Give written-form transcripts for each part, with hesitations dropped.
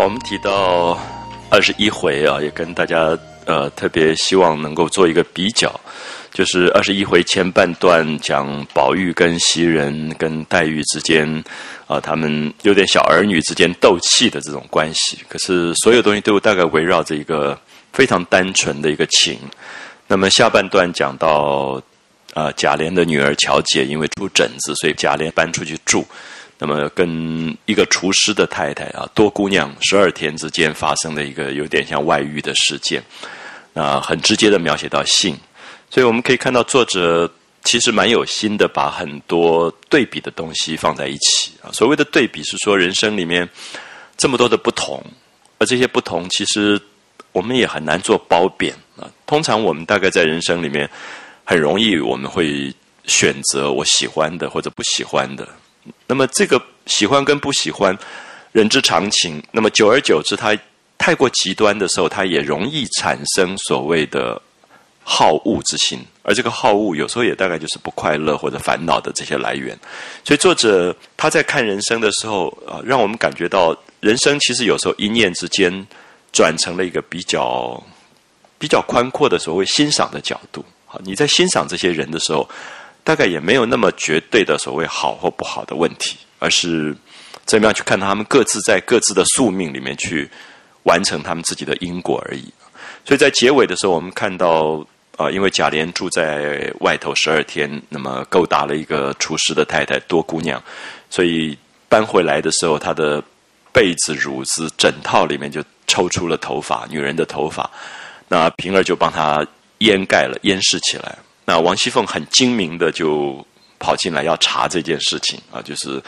好，我们提到21回啊，也跟大家特别希望能够做一个比较，就是21回前半段讲宝玉跟袭人跟黛玉之间啊，他们有点小儿女之间斗气的这种关系，可是所有东西都大概围绕着一个非常单纯的一个情。那么下半段讲到贾琏的女儿乔姐因为出疹子，所以贾琏搬出去住，那么跟一个厨师的太太啊，多姑娘12天之间发生的一个有点像外遇的事件，很直接的描写到性。所以我们可以看到作者其实蛮有心的，把很多对比的东西放在一起啊。所谓的对比是说人生里面这么多的不同，而这些不同其实我们也很难做褒贬啊。通常我们大概在人生里面很容易我们会选择我喜欢的或者不喜欢的，那么这个喜欢跟不喜欢人之常情，那么久而久之它太过极端的时候，它也容易产生所谓的好恶之心，而这个好恶有时候也大概就是不快乐或者烦恼的这些来源。所以作者他在看人生的时候让我们感觉到人生其实有时候一念之间转成了一个比较宽阔的所谓欣赏的角度。你在欣赏这些人的时候，大概也没有那么绝对的所谓好或不好的问题，而是怎么样去看他们各自在各自的宿命里面去完成他们自己的因果而已。所以在结尾的时候我们看到因为贾琏住在外头12天，那么勾搭了一个厨师的太太多姑娘，所以搬回来的时候她的被子褥子整套里面就抽出了头发，女人的头发，那平儿就帮她掩盖了，掩饰起来。那王熙凤很精明的就跑进来要查这件事情啊，就是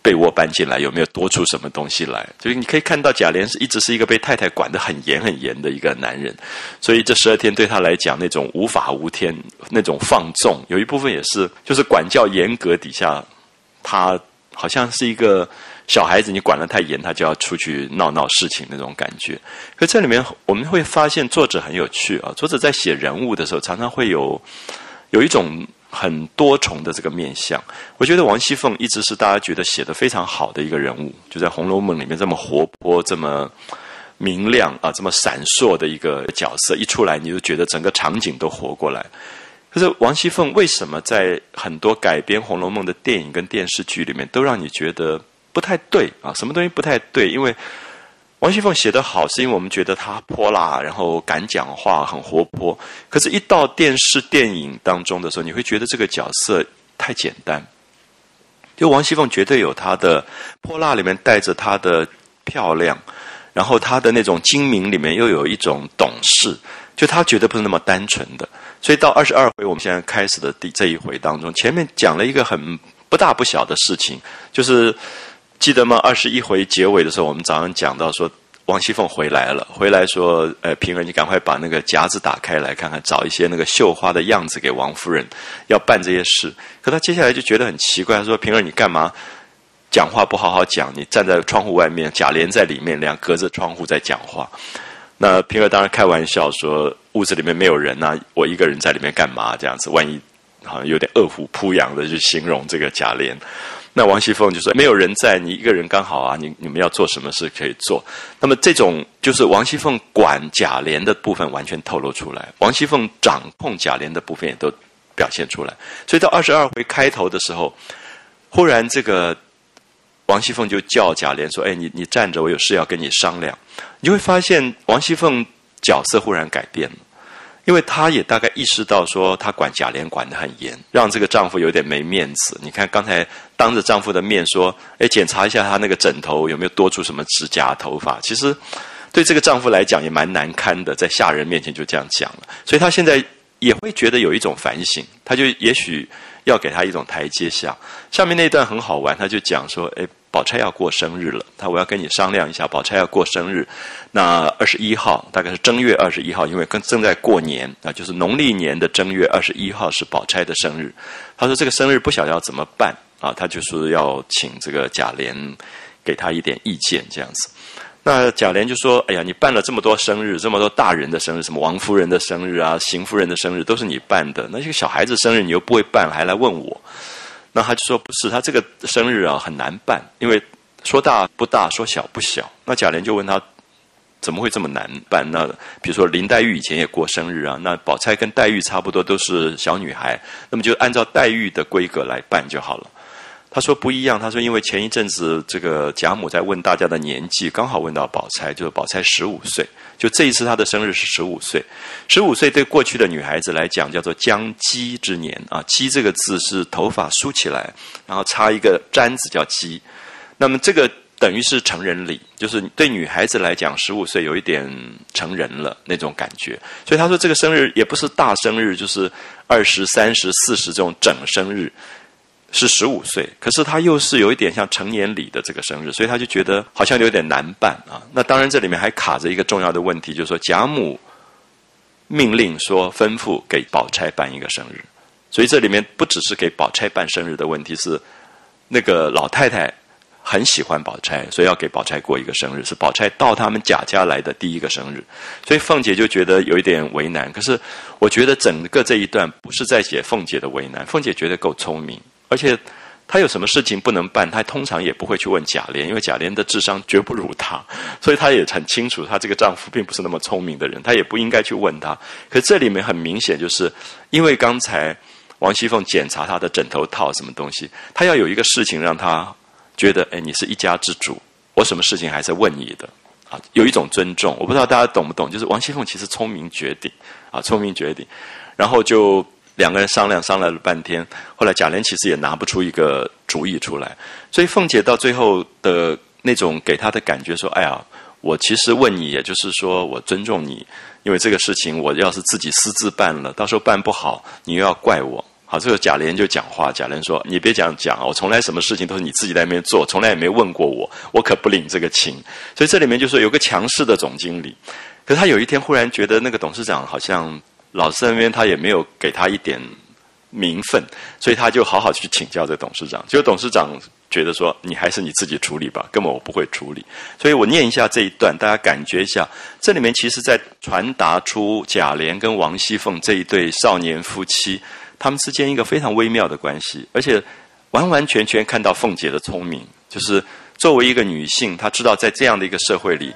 被窝搬进来有没有多出什么东西来。就是你可以看到贾琏一直是一个被太太管得很严很严的一个男人，所以这12天对他来讲那种无法无天那种放纵，有一部分也是就是管教严格底下，他好像是一个小孩子，你管得太严他就要出去闹事情那种感觉。可这里面我们会发现作者很有趣啊，作者在写人物的时候常常会有一种很多重的这个面相。我觉得王熙凤一直是大家觉得写得非常好的一个人物，就在《红楼梦》里面这么活泼这么明亮啊，这么闪烁的一个角色，一出来你就觉得整个场景都活过来。可是王熙凤为什么在很多改编《红楼梦》的电影跟电视剧里面都让你觉得不太对啊？什么东西不太对？因为王熙凤写得好，是因为我们觉得她泼辣，然后敢讲话，很活泼。可是，一到电视电影当中的时候，你会觉得这个角色太简单。就王熙凤绝对有她的泼辣里面带着她的漂亮，然后她的那种精明里面又有一种懂事，就她觉得不是那么单纯的。所以到22回，我们现在开始的这一回当中，前面讲了一个很不大不小的事情，就是。记得吗？21回结尾的时候，我们早上讲到说，王熙凤回来了，回来说，平儿，你赶快把那个夹子打开来看看，找一些那个绣花的样子给王夫人，要办这些事。可她接下来就觉得很奇怪，她说，平儿，你干嘛讲话不好好讲？你站在窗户外面，贾琏在里面，两隔着窗户在讲话。那平儿当然开玩笑说，屋子里面没有人啊，我一个人在里面干嘛？这样子，万一好像有点饿虎扑羊的去形容这个贾琏。那王熙凤就说没有人在，你一个人刚好啊，你们要做什么事可以做。那么这种就是王熙凤管贾琏的部分完全透露出来，王熙凤掌控贾琏的部分也都表现出来。所以到22回开头的时候，忽然这个王熙凤就叫贾琏说，哎，你站着，我有事要跟你商量。你就会发现王熙凤角色忽然改变了，因为她也大概意识到说她管贾琏管得很严，让这个丈夫有点没面子。你看刚才当着丈夫的面说，哎，检查一下她那个枕头有没有多出什么指甲头发，其实对这个丈夫来讲也蛮难堪的，在下人面前就这样讲了。所以她现在也会觉得有一种反省，她就也许要给她一种台阶下。下面那段很好玩，她就讲说，哎，宝钗要过生日了，我要跟你商量一下，宝钗要过生日，那21号，大概是正月21号，因为正在过年啊，就是农历年的正月21号是宝钗的生日。她说这个生日不晓得要怎么办啊，她就是要请这个贾琏给她一点意见这样子。那贾琏就说，哎呀，你办了这么多生日，这么多大人的生日，什么王夫人的生日啊，邢夫人的生日都是你办的，那些小孩子生日你又不会办，还来问我。那他就说不是，他这个生日啊很难办，因为说大不大，说小不小。那贾琏就问他，怎么会这么难办？那比如说林黛玉以前也过生日啊，那宝钗跟黛玉差不多都是小女孩，那么就按照黛玉的规格来办就好了。他说不一样，他说因为前一阵子这个贾母在问大家的年纪，刚好问到宝钗，就是宝钗15岁，就这一次她的生日是15岁。15岁对过去的女孩子来讲叫做将笄之年啊，笄这个字是头发梳起来，然后插一个簪子叫笄。那么这个等于是成人礼，就是对女孩子来讲15岁有一点成人了那种感觉。所以他说这个生日也不是大生日，就是20、30、40这种整生日。是15岁，可是他又是有一点像成年礼的这个生日，所以他就觉得好像有点难办啊。那当然这里面还卡着一个重要的问题，就是说贾母命令说吩咐给宝钗办一个生日，所以这里面不只是给宝钗办生日的问题，是那个老太太很喜欢宝钗，所以要给宝钗过一个生日，是宝钗到他们贾家来的第一个生日，所以凤姐就觉得有一点为难。可是我觉得整个这一段不是在写凤姐的为难，凤姐觉得够聪明，而且他有什么事情不能办，他通常也不会去问贾琏，因为贾琏的智商绝不如他，所以他也很清楚他这个丈夫并不是那么聪明的人，他也不应该去问他。可这里面很明显，就是因为刚才王熙凤检查他的枕头套什么东西，他要有一个事情让他觉得，哎，你是一家之主，我什么事情还是问你的啊，有一种尊重。我不知道大家懂不懂，就是王熙凤其实聪明绝顶啊，聪明绝顶。然后就两个人商量了半天，后来贾琏其实也拿不出一个主意出来，所以凤姐到最后的那种给她的感觉说，哎呀，我其实问你，也就是说我尊重你，因为这个事情我要是自己私自办了，到时候办不好你又要怪我。好，这个贾琏就讲话，贾琏说，你别讲我从来什么事情都是你自己在那边做，从来也没问过我，我可不领这个情。所以这里面就是有个强势的总经理，可是他有一天忽然觉得那个董事长好像老师那边他也没有给他一点名分，所以他就好好去请教这董事长，结果董事长觉得说，你还是你自己处理吧，根本我不会处理。所以我念一下这一段，大家感觉一下，这里面其实在传达出贾琏跟王熙凤这一对少年夫妻他们之间一个非常微妙的关系，而且完完全全看到凤姐的聪明，就是作为一个女性，她知道在这样的一个社会里，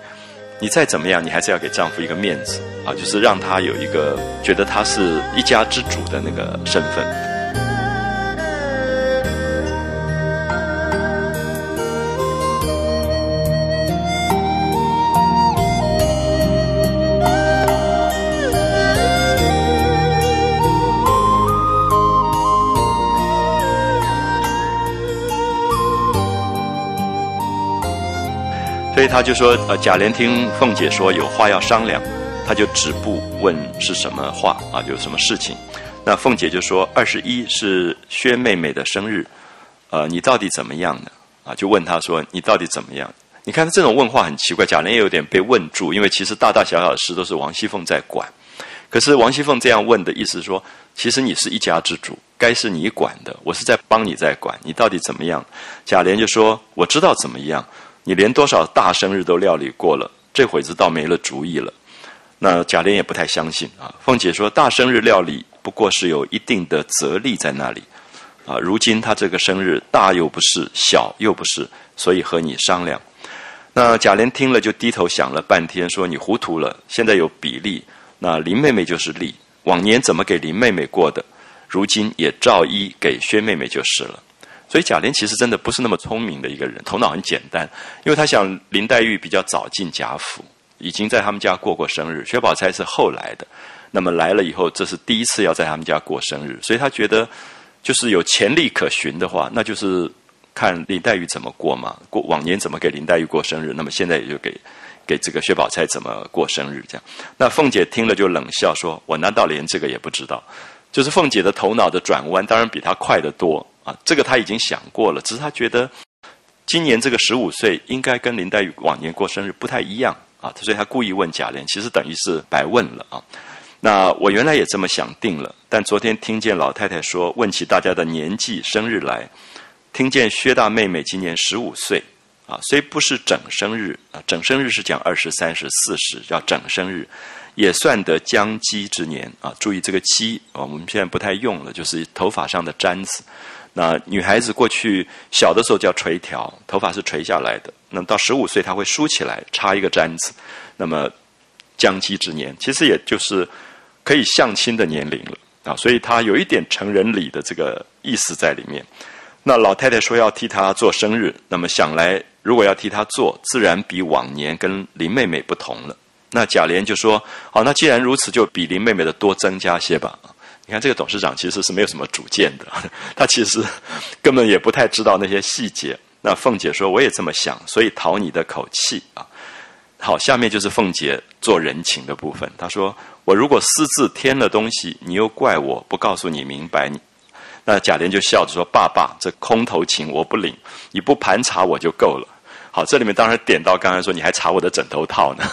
你再怎么样，你还是要给丈夫一个面子啊，就是让他有一个觉得他是一家之主的那个身份。所以他就说，贾琏听凤姐说有话要商量，他就止步问是什么话啊，有什么事情。那凤姐就说，21是薛妹妹的生日，你到底怎么样呢？啊，就问他说，你到底怎么样？你看这种问话很奇怪，贾琏也有点被问住，因为其实大大小小的事都是王熙凤在管。可是王熙凤这样问的意思说，其实你是一家之主，该是你管的，我是在帮你在管，你到底怎么样？贾琏就说，我知道怎么样。你连多少大生日都料理过了，这会子倒没了主意了。那贾琏也不太相信啊。凤姐说，大生日料理不过是有一定的责力在那里啊。如今他这个生日大又不是，小又不是，所以和你商量。那贾琏听了就低头想了半天，说你糊涂了，现在有比例，那林妹妹就是例，往年怎么给林妹妹过的，如今也照一给薛妹妹就是了。所以贾琏其实真的不是那么聪明的一个人，头脑很简单，因为他想林黛玉比较早进贾府，已经在他们家过生日，薛宝钗是后来的，那么来了以后，这是第一次要在他们家过生日，所以他觉得就是有潜力可循的话，那就是看林黛玉怎么过嘛，往年怎么给林黛玉过生日，那么现在也就给这个薛宝钗怎么过生日这样。那凤姐听了就冷笑说，我难道连这个也不知道？就是凤姐的头脑的转弯当然比她快得多啊，这个他已经想过了，只是他觉得今年这个15岁应该跟林黛玉往年过生日不太一样啊，所以他故意问贾琏，其实等于是白问了啊。那我原来也这么想定了，但昨天听见老太太说，问起大家的年纪生日来，听见薛大妹妹今年15岁啊，虽不是整生日啊，整生日是讲20、30、40，叫整生日，也算得将笄之年啊。注意这个笄啊，我们现在不太用了，就是头发上的簪子。那女孩子过去小的时候叫垂条，头发是垂下来的。那到15岁她会梳起来，插一个簪子。那么将笄之年，其实也就是可以相亲的年龄了啊，所以她有一点成人礼的这个意思在里面。那老太太说要替她做生日，那么想来如果要替她做，自然比往年跟林妹妹不同了。那贾琏就说：“好，那既然如此，就比林妹妹的多增加些吧。”你看这个董事长其实是没有什么主见的，他其实根本也不太知道那些细节。那凤姐说我也这么想，所以讨你的口气啊。好，下面就是凤姐做人情的部分。她说我如果私自添了东西，你又怪我不告诉你明白你。那贾琏就笑着说爸爸，这空头情我不领，你不盘查我就够了。好，这里面当然点到刚才说你还查我的枕头套呢。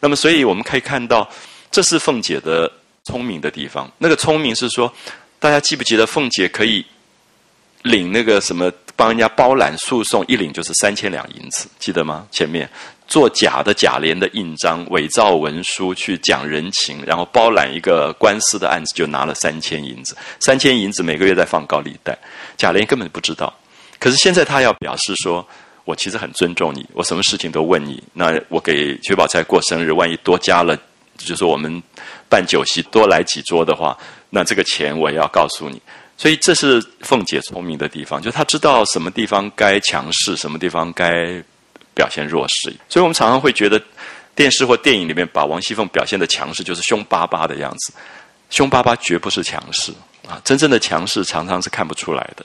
那么所以我们可以看到，这是凤姐的聪明的地方。那个聪明是说，大家记不记得凤姐可以领那个什么帮人家包揽诉讼，一领就是3000两银子，记得吗？前面做假的贾琏的印章，伪造文书去讲人情，然后包揽一个官司的案子，就拿了3000银子。3000银子每个月在放高利贷，贾琏根本不知道。可是现在他要表示说，我其实很尊重你，我什么事情都问你。那我给薛宝钗过生日，万一多加了，就是我们办酒席多来几桌的话，那这个钱我也要告诉你。所以这是凤姐聪明的地方，就她知道什么地方该强势，什么地方该表现弱势。所以我们常常会觉得电视或电影里面把王熙凤表现的强势就是凶巴巴的样子，凶巴巴绝不是强势啊！真正的强势常常是看不出来的，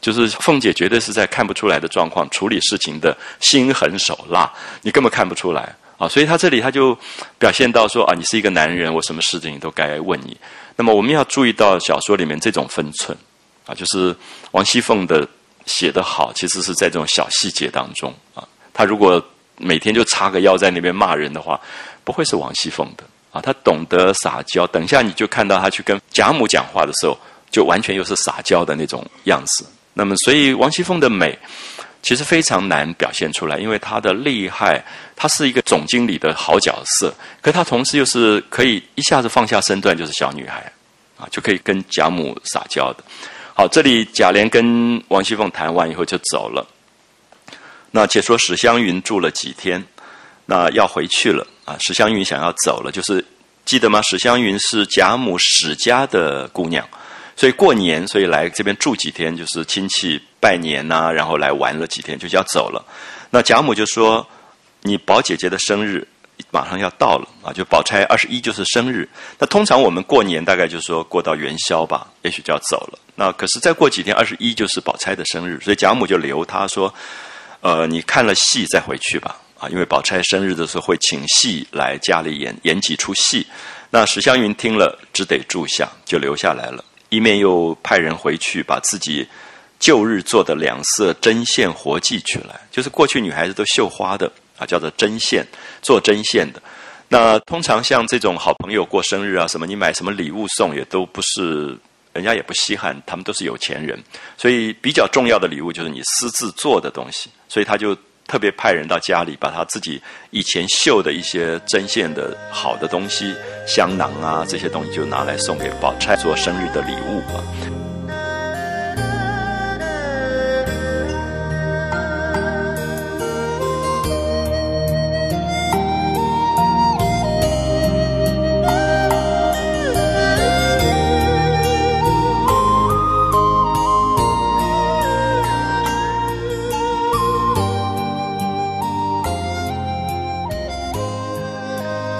就是凤姐绝对是在看不出来的状况处理事情的，心狠手辣，你根本看不出来啊，所以他这里他就表现到说啊，你是一个男人，我什么事情都该问你。那么我们要注意到小说里面这种分寸啊，就是王熙凤的写得好，其实是在这种小细节当中啊。他如果每天就插个腰在那边骂人的话，不会是王熙凤的啊。他懂得撒娇，等一下你就看到他去跟贾母讲话的时候，就完全又是撒娇的那种样子。那么所以王熙凤的美其实非常难表现出来，因为他的厉害，他是一个总经理的好角色，可他同时又是可以一下子放下身段，就是小女孩啊，就可以跟贾母撒娇的。好，这里贾琏跟王熙凤谈完以后就走了。那且说史湘云住了几天，那要回去了啊。史湘云想要走了，就是记得吗？史湘云是贾母史家的姑娘，所以过年，所以来这边住几天，就是亲戚拜年啊，然后来玩了几天，就要走了。那贾母就说：“你宝姐姐的生日马上要到了啊，就宝钗21就是生日。那通常我们过年大概就是说过到元宵吧，也许就要走了。那可是再过几天21就是宝钗的生日，所以贾母就留她说：‘你看了戏再回去吧啊，因为宝钗生日的时候会请戏来家里演几出戏。’那史湘云听了，只得住下，就留下来了。”一面又派人回去把自己旧日做的2色针线活计取来，就是过去女孩子都绣花的啊，叫做针线，做针线的。那通常像这种好朋友过生日啊，什么你买什么礼物送，也都不是人家也不稀罕，他们都是有钱人，所以比较重要的礼物就是你私自做的东西。所以他就特别派人到家里，把他自己以前绣的一些针线的好的东西，香囊啊这些东西，就拿来送给宝钗做生日的礼物啊。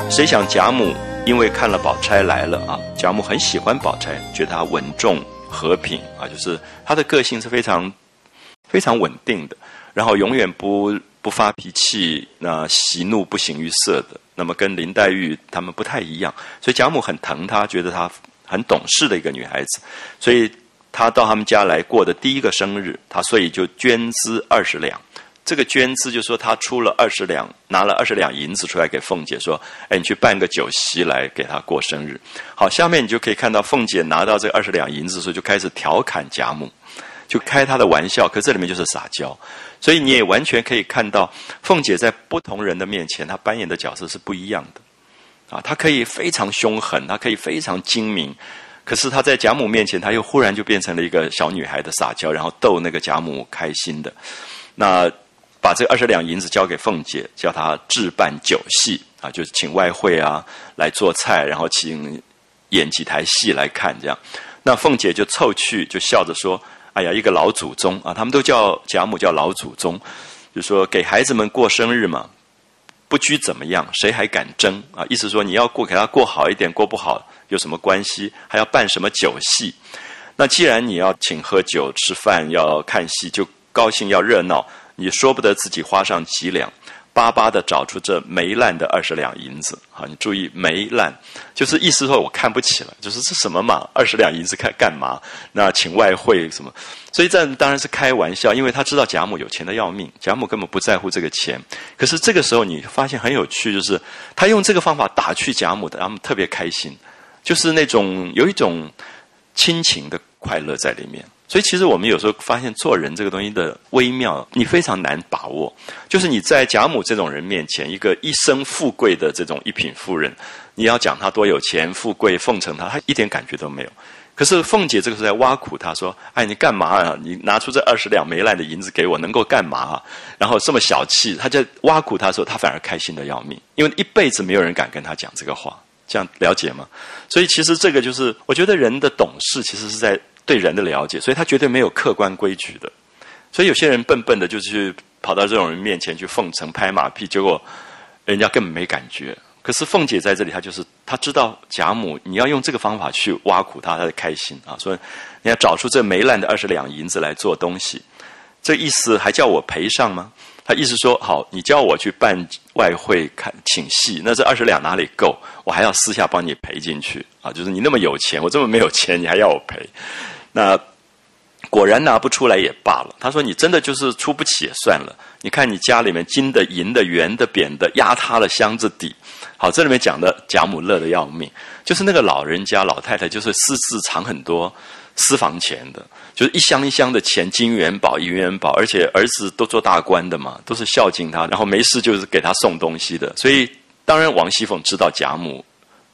谁想贾母因为看了宝钗来了啊，贾母很喜欢宝钗，觉得她稳重和平啊，就是她的个性是非常非常稳定的，然后永远不发脾气，那喜怒不形于色的。那么跟林黛玉他们不太一样，所以贾母很疼她，觉得她很懂事的一个女孩子。所以她到他们家来过的第一个生日，她所以就捐资20两。这个捐资就说他出了20两，拿了20两银子出来给凤姐说：“哎，你去办个酒席来给他过生日。”好，下面你就可以看到凤姐拿到这20两银子的时候，就开始调侃贾母，就开他的玩笑，可这里面就是撒娇。所以你也完全可以看到，凤姐在不同人的面前，她扮演的角色是不一样的。啊，她可以非常凶狠，她可以非常精明，可是她在贾母面前，她又忽然就变成了一个小女孩的撒娇，然后逗那个贾母开心的。那把这20两银子交给凤姐，叫她置办酒戏啊，就是请外汇啊来做菜，然后请演几台戏来看这样。那凤姐就凑去，就笑着说：“哎呀，一个老祖宗啊！他们都叫贾母叫老祖宗，就说给孩子们过生日嘛，不拘怎么样，谁还敢争啊？意思说你要过给他过好一点，过不好有什么关系？还要办什么酒戏？那既然你要请喝酒、吃饭、要看戏，就高兴要热闹，你说不得自己花上几两。”巴巴的找出这霉烂的20两银子，啊，你注意霉烂，就是意思说我看不起了，就是这什么嘛，20两银子干嘛？那请外汇什么？所以这当然是开玩笑，因为他知道贾母有钱的要命，贾母根本不在乎这个钱。可是这个时候你发现很有趣，就是他用这个方法打趣贾母的，他们特别开心，就是那种有一种亲情的快乐在里面。所以其实我们有时候发现做人这个东西的微妙，你非常难把握。就是你在贾母这种人面前，一个一生富贵的这种一品夫人，你要讲她多有钱、富贵、奉承她，她一点感觉都没有。可是凤姐这个时候在挖苦她说：“哎，你干嘛啊？你拿出这20两霉烂的银子给我，能够干嘛啊？然后这么小气。”她在挖苦她的时候，她反而开心的要命，因为一辈子没有人敢跟她讲这个话。这样了解吗？所以其实这个就是，我觉得人的懂事其实是在对人的了解，所以他绝对没有客观规矩的。所以有些人笨笨的，就是跑到这种人面前去奉承拍马屁，结果人家根本没感觉。可是凤姐在这里，她知道贾母，你要用这个方法去挖苦她，她的开心啊。所以你要找出这霉烂的20两银子来做东西，这意思还叫我赔上吗？她意思说，好，你叫我去办外汇看请戏，那这20两哪里够？我还要私下帮你赔进去啊！就是你那么有钱，我这么没有钱，你还要我赔？那果然拿不出来也罢了，他说你真的就是出不起也算了，你看你家里面金的银的圆的扁的压塌了箱子底。好，这里面讲的贾母乐得要命，就是那个老人家老太太就是私自藏很多私房钱的，就是一箱一箱的钱，金元宝银元宝，而且儿子都做大官的嘛，都是孝敬他，然后没事就是给他送东西的。所以当然王熙凤知道贾母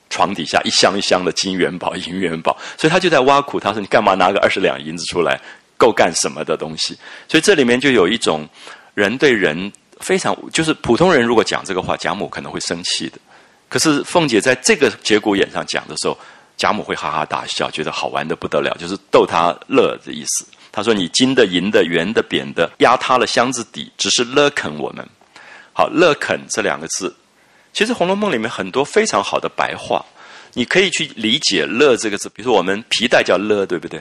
床底下一箱一箱的金元宝银元宝，所以他就在挖苦他说你干嘛拿个20两银子出来，够干什么的东西。所以这里面就有一种人对人非常，就是普通人如果讲这个话，贾母可能会生气的，可是凤姐在这个节骨眼上讲的时候，贾母会哈哈大笑，觉得好玩的不得了，就是逗他乐的意思。他说你金的银的圆的扁的压塌了箱子底，只是勒肯我们。好，勒肯这两个字，其实《红楼梦》里面很多非常好的白话，你可以去理解勒这个字，比如说我们皮带叫勒，对不对？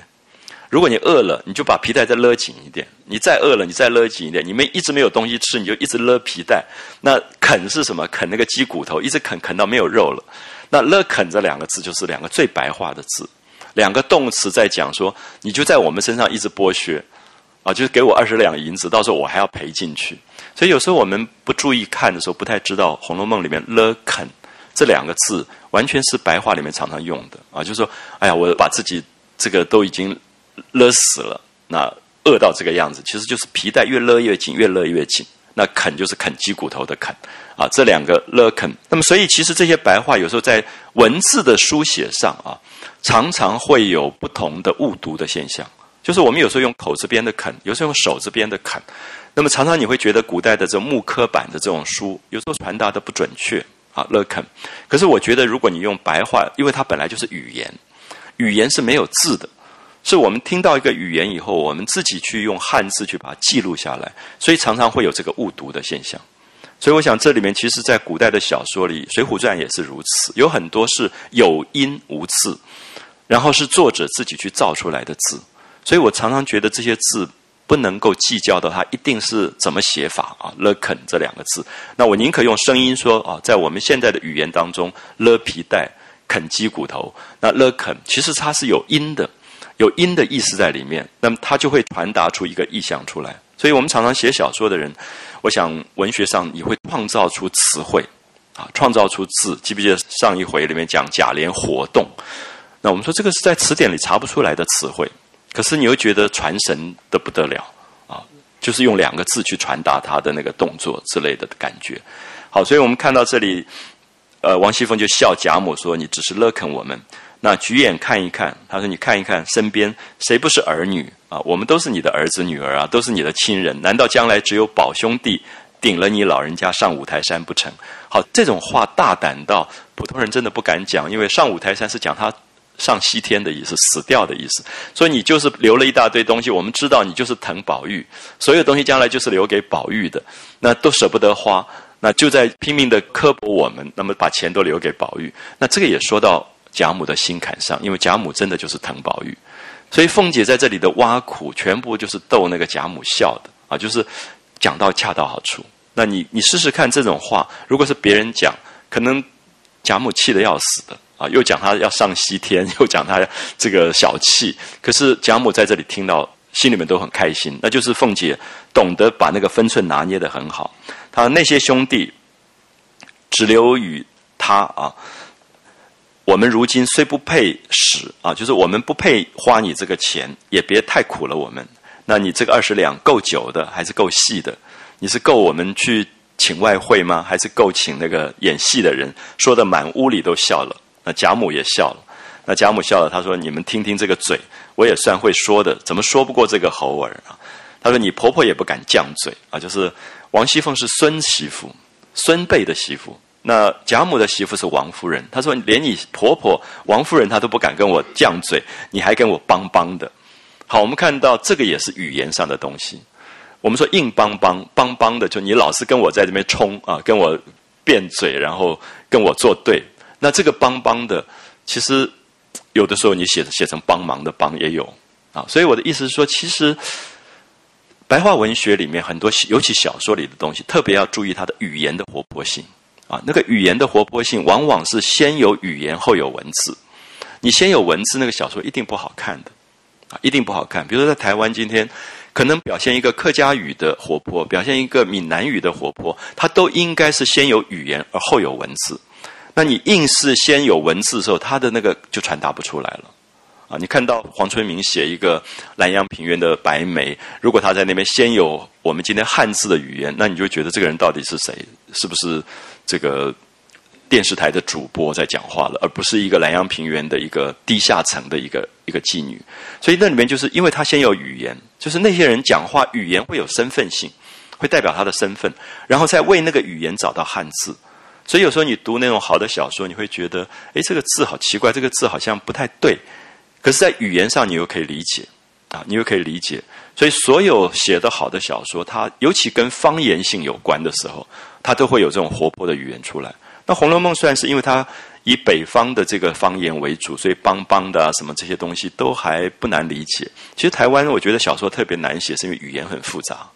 如果你饿了，你就把皮带再勒紧一点，你再饿了，你再勒紧一点，你们一直没有东西吃，你就一直勒皮带。那啃是什么？啃那个鸡骨头，一直啃到没有肉了。那勒啃这两个字就是两个最白话的字，两个动词在讲说，你就在我们身上一直剥削啊，就是给我20两银子，到时候我还要赔进去。所以有时候我们不注意看的时候，不太知道《红楼梦》里面勒肯这两个字完全是白话里面常常用的啊，就是说哎呀，我把自己这个都已经勒死了，那饿到这个样子，其实就是皮带越勒越紧，越勒越紧。那啃就是啃鸡骨头的啃啊，这两个勒肯。那么所以其实这些白话有时候在文字的书写上啊，常常会有不同的误读的现象，就是我们有时候用口字边的啃，有时候用手字边的啃，那么常常你会觉得古代的这种木刻版的这种书有时候传达的不准确啊，勒肯。可是我觉得如果你用白话，因为它本来就是语言，语言是没有字的，是我们听到一个语言以后，我们自己去用汉字去把它记录下来，所以常常会有这个误读的现象。所以我想这里面其实在古代的小说里，水浒传也是如此，有很多是有音无字，然后是作者自己去造出来的字。所以我常常觉得这些字不能够计较到它一定是怎么写法啊，勒肯这两个字。那我宁可用声音说啊，在我们现在的语言当中，勒皮带、啃鸡骨头，那勒肯其实它是有音的，有音的意思在里面，那么它就会传达出一个意象出来。所以我们常常写小说的人，我想文学上也会创造出词汇啊，创造出字。记不记得上一回里面讲贾琏活动？那我们说这个是在词典里查不出来的词汇。可是你又觉得传神的不得了啊，就是用两个字去传达他的那个动作之类的感觉。好，所以我们看到这里，王熙凤就笑贾母说：“你只是勒肯我们。”那举眼看一看，他说：“你看一看身边谁不是儿女啊？我们都是你的儿子女儿啊，都是你的亲人。难道将来只有宝兄弟顶了你老人家上五台山不成？”好，这种话大胆到普通人真的不敢讲，因为上五台山是讲他上西天的意思，死掉的意思。所以你就是留了一大堆东西，我们知道你就是疼宝玉，所有东西将来就是留给宝玉的，那都舍不得花，那就在拼命的刻薄我们，那么把钱都留给宝玉。那这个也说到贾母的心坎上，因为贾母真的就是疼宝玉，所以凤姐在这里的挖苦全部就是逗那个贾母笑的啊，就是讲到恰到好处。那你试试看，这种话如果是别人讲，可能贾母气得要死的啊，又讲他要上西天，又讲他这个小气，可是贾母在这里听到心里面都很开心。那就是凤姐懂得把那个分寸拿捏得很好，她那些兄弟只留与他啊，我们如今虽不配使啊，就是我们不配花你这个钱，也别太苦了我们。那你这个20两够久的还是够细的？你是够我们去请外汇吗？还是够请那个演戏的人？说的满屋里都笑了，那贾母也笑了。那贾母笑了，她说：“你们听听这个嘴，我也算会说的，怎么说不过这个猴儿啊？”她说：“你婆婆也不敢犟嘴啊。”就是王熙凤是孙媳妇，孙辈的媳妇。那贾母的媳妇是王夫人，她说连你婆婆王夫人她都不敢跟我犟嘴，你还跟我帮帮的。好，我们看到这个也是语言上的东西。我们说硬帮帮，帮帮的就你老是跟我在这边冲啊，跟我辩嘴，然后跟我作对。那这个帮帮的，其实有的时候你写成帮忙的帮也有啊。所以我的意思是说，其实白话文学里面很多，尤其小说里的东西，特别要注意它的语言的活泼性。啊，那个语言的活泼性往往是先有语言后有文字。你先有文字，那个小说一定不好看的啊，一定不好看。比如说在台湾今天，可能表现一个客家语的活泼，表现一个闽南语的活泼，它都应该是先有语言而后有文字。那你硬是先有文字的时候，它的那个就传达不出来了啊。你看到黄春明写一个南洋平原的白梅，如果他在那边先有我们今天汉字的语言，那你就觉得这个人到底是谁？是不是这个电视台的主播在讲话了，而不是一个南洋平原的一个低下层的一个妓女。所以那里面就是因为她先有语言，就是那些人讲话语言会有身份性，会代表她的身份，然后再为那个语言找到汉字。所以有时候你读那种好的小说，你会觉得诶，这个字好奇怪，这个字好像不太对，可是在语言上你又可以理解啊，你又可以理解。所以所有写的好的小说，它尤其跟方言性有关的时候，它都会有这种活泼的语言出来。那《红楼梦》虽然是因为它以北方的这个方言为主，所以帮帮的啊什么这些东西都还不难理解。其实台湾我觉得小说特别难写，是因为语言很复杂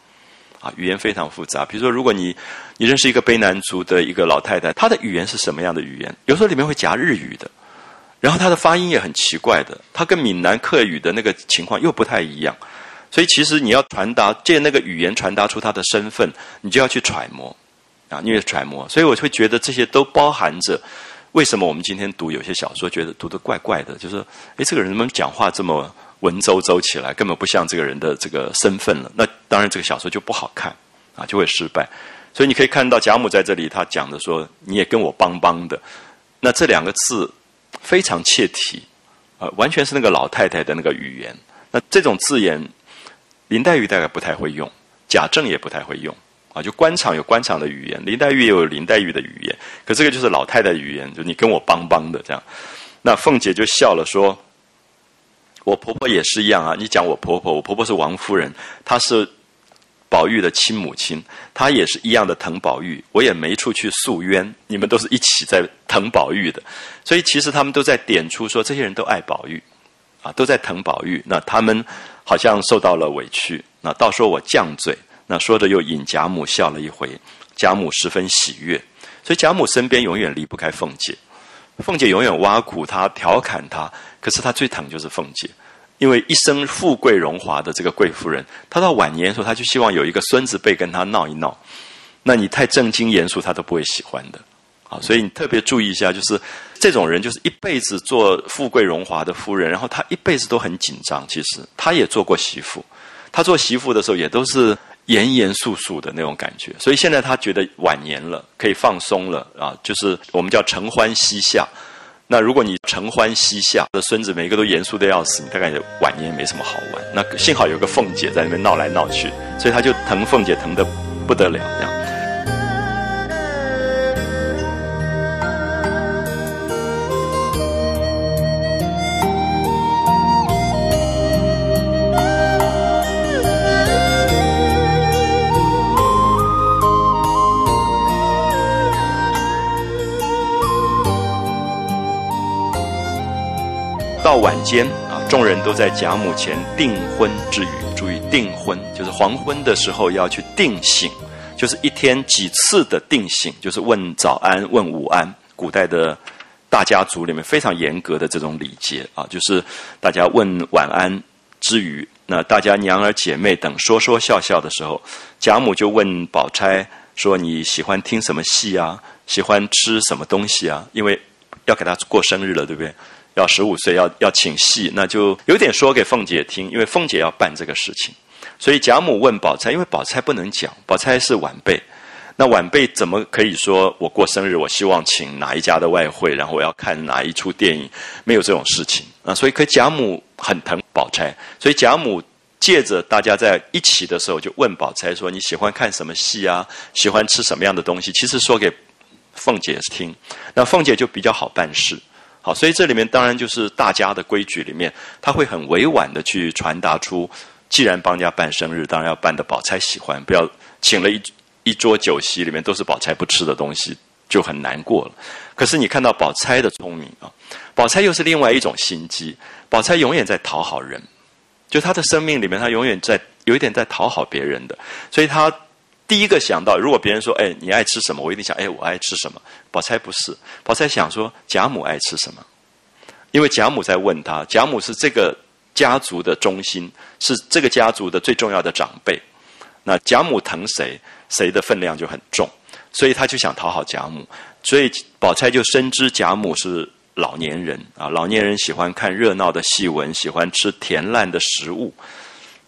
啊，语言非常复杂。比如说，如果你认识一个卑南族的一个老太太，她的语言是什么样的语言？有时候里面会夹日语的，然后她的发音也很奇怪的，她跟闽南客语的那个情况又不太一样。所以其实你要传达借那个语言传达出她的身份，你就要去揣摩。啊，因为揣摩，所以我会觉得这些都包含着为什么我们今天读有些小说觉得读得怪怪的，就是诶，这个人怎么讲话这么文绉绉起来，根本不像这个人的这个身份了。那当然这个小说就不好看啊，就会失败。所以你可以看到贾母在这里她讲的说你也跟我帮帮的，那这两个字非常切题啊，完全是那个老太太的那个语言。那这种字眼林黛玉大概不太会用，贾政也不太会用啊，就官场有官场的语言，林黛玉也有林黛玉的语言，可这个就是老太太的语言，就你跟我帮帮的这样。那凤姐就笑了说：“我婆婆也是一样啊，你讲我婆婆，我婆婆是王夫人，她是宝玉的亲母亲，她也是一样的疼宝玉，我也没处去诉冤，你们都是一起在疼宝玉的。”所以其实他们都在点出说，这些人都爱宝玉啊，都在疼宝玉。那他们好像受到了委屈，那到时候我犟嘴。那说着又引贾母笑了一回，贾母十分喜悦。所以贾母身边永远离不开凤姐，凤姐永远挖苦她、调侃她，可是她最疼就是凤姐，因为一生富贵荣华的这个贵夫人，她到晚年的时候，她就希望有一个孙子辈跟她闹一闹。那你太正经严肃，她都不会喜欢的啊，所以你特别注意一下，就是这种人就是一辈子做富贵荣华的夫人，然后他一辈子都很紧张。其实他也做过媳妇，他做媳妇的时候也都是严严肃肃的那种感觉。所以现在他觉得晚年了，可以放松了啊，就是我们叫承欢膝下。那如果你承欢膝下的孙子每一个都严肃的要死，你大概晚年没什么好玩。那幸好有个凤姐在那边闹来闹去，所以他就疼凤姐疼得不得了这样。到晚间啊，众人都在贾母前订婚之余，注意订婚就是黄昏的时候要去定省，就是一天几次的定省，就是问早安问午安。古代的大家族里面非常严格的这种礼节啊，就是大家问晚安之余，那大家娘儿姐妹等说说笑笑的时候，贾母就问宝钗说你喜欢听什么戏啊，喜欢吃什么东西啊，因为要给她过生日了，对不对？要15岁要请戏，那就有点说给凤姐听，因为凤姐要办这个事情。所以贾母问宝钗，因为宝钗不能讲，宝钗是晚辈，那晚辈怎么可以说我过生日我希望请哪一家的外汇，然后我要看哪一出电影，没有这种事情啊。所以可贾母很疼宝钗，所以贾母借着大家在一起的时候就问宝钗说你喜欢看什么戏啊，喜欢吃什么样的东西，其实说给凤姐听，那凤姐就比较好办事。好，所以这里面当然就是大家的规矩里面，他会很委婉的去传达出，既然帮人家办生日，当然要办的宝钗喜欢，不要请了一桌酒席里面都是宝钗不吃的东西，就很难过了。可是你看到宝钗的聪明啊，宝钗又是另外一种心机，宝钗永远在讨好人，就她的生命里面，她永远在有一点在讨好别人的，所以她第一个想到，如果别人说哎你爱吃什么，我一定想哎我爱吃什么。宝钗不是，宝钗想说贾母爱吃什么，因为贾母在问她，贾母是这个家族的中心，是这个家族的最重要的长辈，那贾母疼谁，谁的分量就很重，所以她就想讨好贾母。所以宝钗就深知贾母是老年人啊，老年人喜欢看热闹的戏文，喜欢吃甜烂的食物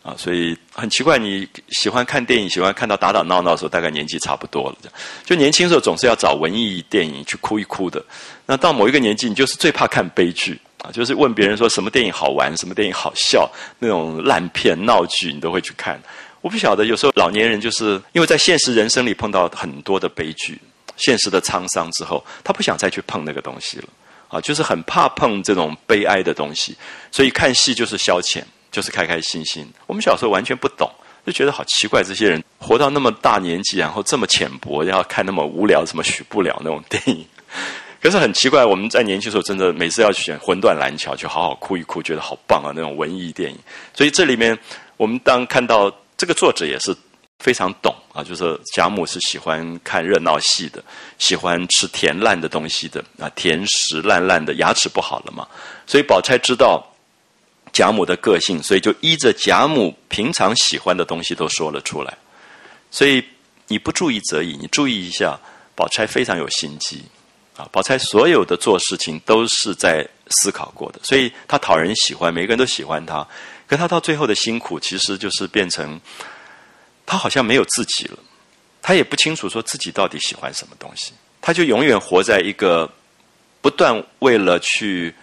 啊，所以很奇怪，你喜欢看电影，喜欢看到打打闹闹的时候，大概年纪差不多了。就年轻的时候总是要找文艺电影去哭一哭的，那到某一个年纪，你就是最怕看悲剧啊，就是问别人说什么电影好玩，什么电影好笑，那种烂片闹剧你都会去看。我不晓得，有时候老年人就是因为在现实人生里碰到很多的悲剧，现实的沧桑之后，他不想再去碰那个东西了啊，就是很怕碰这种悲哀的东西，所以看戏就是消遣。就是开开心心。我们小时候完全不懂，就觉得好奇怪，这些人活到那么大年纪，然后这么浅薄，然后看那么无聊，什么许不了那种电影。可是很奇怪，我们在年轻的时候，真的每次要选《魂断蓝桥》，就好好哭一哭，觉得好棒啊，那种文艺电影。所以这里面，我们当看到这个作者也是非常懂啊，就是贾母是喜欢看热闹戏的，喜欢吃甜烂的东西的啊，甜食烂烂的，牙齿不好了嘛。所以宝钗知道贾母的个性，所以就依着贾母平常喜欢的东西都说了出来。所以你不注意则已，你注意一下，宝钗非常有心机啊！宝钗所有的做事情都是在思考过的，所以她讨人喜欢，每个人都喜欢她。可她到最后的辛苦，其实就是变成她好像没有自己了，她也不清楚说自己到底喜欢什么东西，她就永远活在一个不断为了去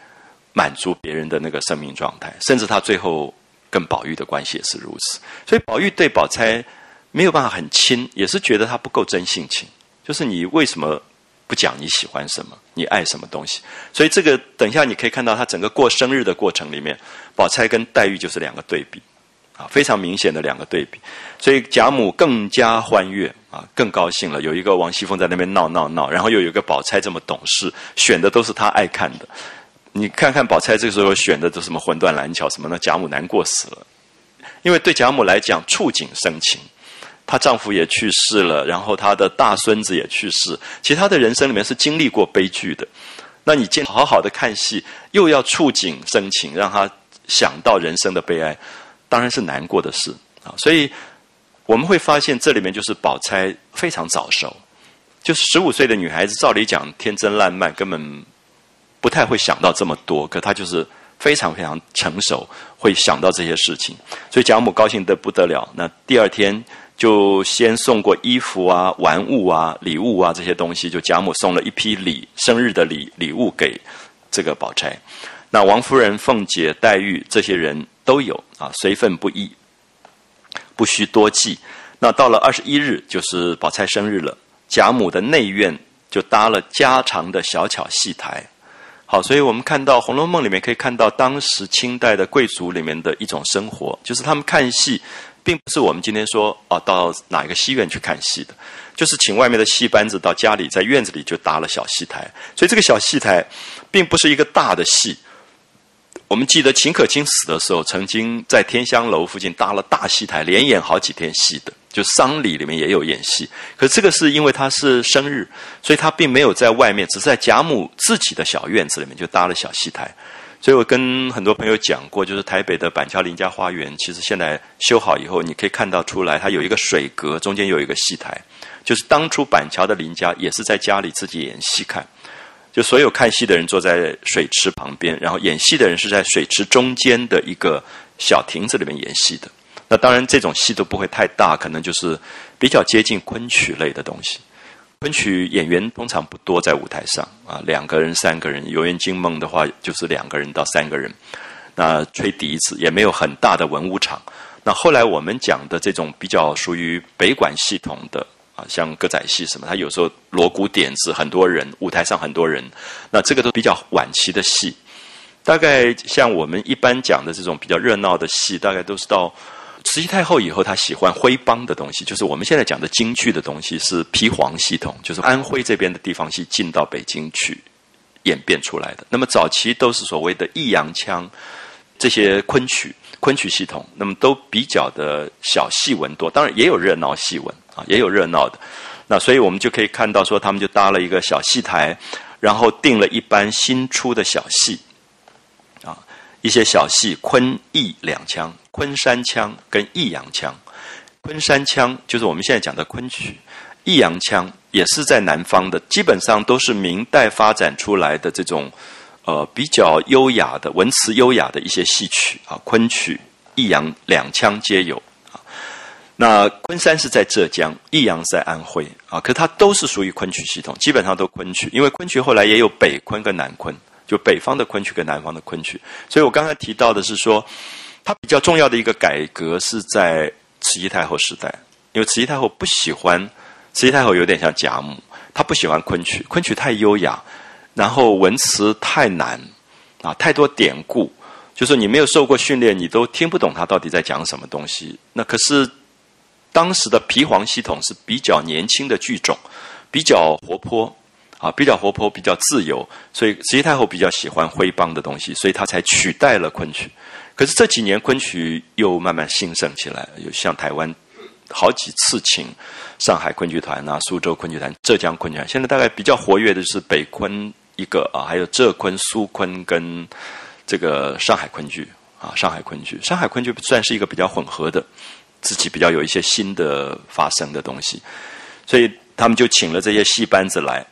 满足别人的那个生命状态，甚至他最后跟宝玉的关系也是如此。所以宝玉对宝钗没有办法很亲，也是觉得他不够真性情，就是你为什么不讲你喜欢什么，你爱什么东西。所以这个等一下你可以看到，他整个过生日的过程里面，宝钗跟黛玉就是两个对比啊，非常明显的两个对比。所以贾母更加欢悦啊，更高兴了，有一个王熙凤在那边闹，然后又有一个宝钗这么懂事，选的都是她爱看的。你看看宝钗这个时候选的都什么魂断蓝桥什么呢？贾母难过死了，因为对贾母来讲触景生情，她丈夫也去世了，然后她的大孙子也去世，其实她的人生里面是经历过悲剧的。那你好好的看戏，又要触景生情，让她想到人生的悲哀，当然是难过的事啊。所以我们会发现这里面就是宝钗非常早熟，就是15岁的女孩子，照理讲天真烂漫，根本不太会想到这么多，可她就是非常非常成熟，会想到这些事情。所以贾母高兴得不得了，那第二天就先送过衣服啊、玩物啊、礼物啊这些东西，就贾母送了一批生日的礼物给这个宝钗。那王夫人、凤姐、黛玉这些人都有啊，随分不一，不需多记。那到了21日，就是宝钗生日了，贾母的内院就搭了家常的小巧戏台。好，所以我们看到《红楼梦》里面可以看到当时清代的贵族里面的一种生活，就是他们看戏并不是我们今天说啊到哪一个戏院去看戏的，就是请外面的戏班子到家里，在院子里就搭了小戏台。所以这个小戏台并不是一个大的戏。我们记得秦可卿死的时候，曾经在天香楼附近搭了大戏台，连演好几天戏的，就丧礼里面也有演戏。可是这个是因为他是生日，所以他并没有在外面，只是在贾母自己的小院子里面就搭了小戏台。所以我跟很多朋友讲过，就是台北的板桥林家花园，其实现在修好以后，你可以看到出来，它有一个水阁，中间有一个戏台，就是当初板桥的林家也是在家里自己演戏看，就所有看戏的人坐在水池旁边，然后演戏的人是在水池中间的一个小亭子里面演戏的。那当然这种戏都不会太大，可能就是比较接近昆曲类的东西。昆曲演员通常不多在舞台上啊，2个人3个人，游园惊梦的话就是2个人到3个人。那吹笛子也没有很大的文武场。那后来我们讲的这种比较属于北管系统的啊，像歌仔戏什么，它有时候锣鼓点子很多人，舞台上很多人，那这个都比较晚期的戏。大概像我们一般讲的这种比较热闹的戏，大概都是到慈禧太后以后，她喜欢徽帮的东西，就是我们现在讲的京剧的东西，是皮黄系统，就是安徽这边的地方戏进到北京去演变出来的。那么早期都是所谓的弋阳腔，这些昆曲系统，那么都比较的小戏文多，当然也有热闹戏文啊，也有热闹的。那所以我们就可以看到说，他们就搭了一个小戏台，然后定了一班新出的小戏啊，一些小戏昆弋两腔。昆山腔跟弋阳腔，昆山腔就是我们现在讲的昆曲，弋阳腔也是在南方的，基本上都是明代发展出来的这种比较优雅的文词优雅的一些戏曲啊，昆曲、弋阳两腔皆有啊。那昆山是在浙江，弋阳是在安徽啊，可是它都是属于昆曲系统，基本上都昆曲，因为昆曲后来也有北昆跟南昆，就北方的昆曲跟南方的昆曲。所以我刚才提到的是说，它比较重要的一个改革是在慈禧太后时代，因为慈禧太后不喜欢，慈禧太后有点像贾母，她不喜欢昆曲，昆曲太优雅，然后文词太难啊，太多典故，就是你没有受过训练，你都听不懂她到底在讲什么东西。那可是当时的皮黄系统是比较年轻的剧种，比较活泼啊，比较活泼，比较自由，所以慈禧太后比较喜欢徽帮的东西，所以她才取代了昆曲。可是这几年昆曲又慢慢兴盛起来，有像台湾好几次请上海昆剧团啊、苏州昆剧团、浙江昆剧团，现在大概比较活跃的就是北昆一个啊，还有浙昆、苏昆跟这个上海昆剧啊，上海昆剧算是一个比较混合的，自己比较有一些新的发生的东西，所以他们就请了这些戏班子来。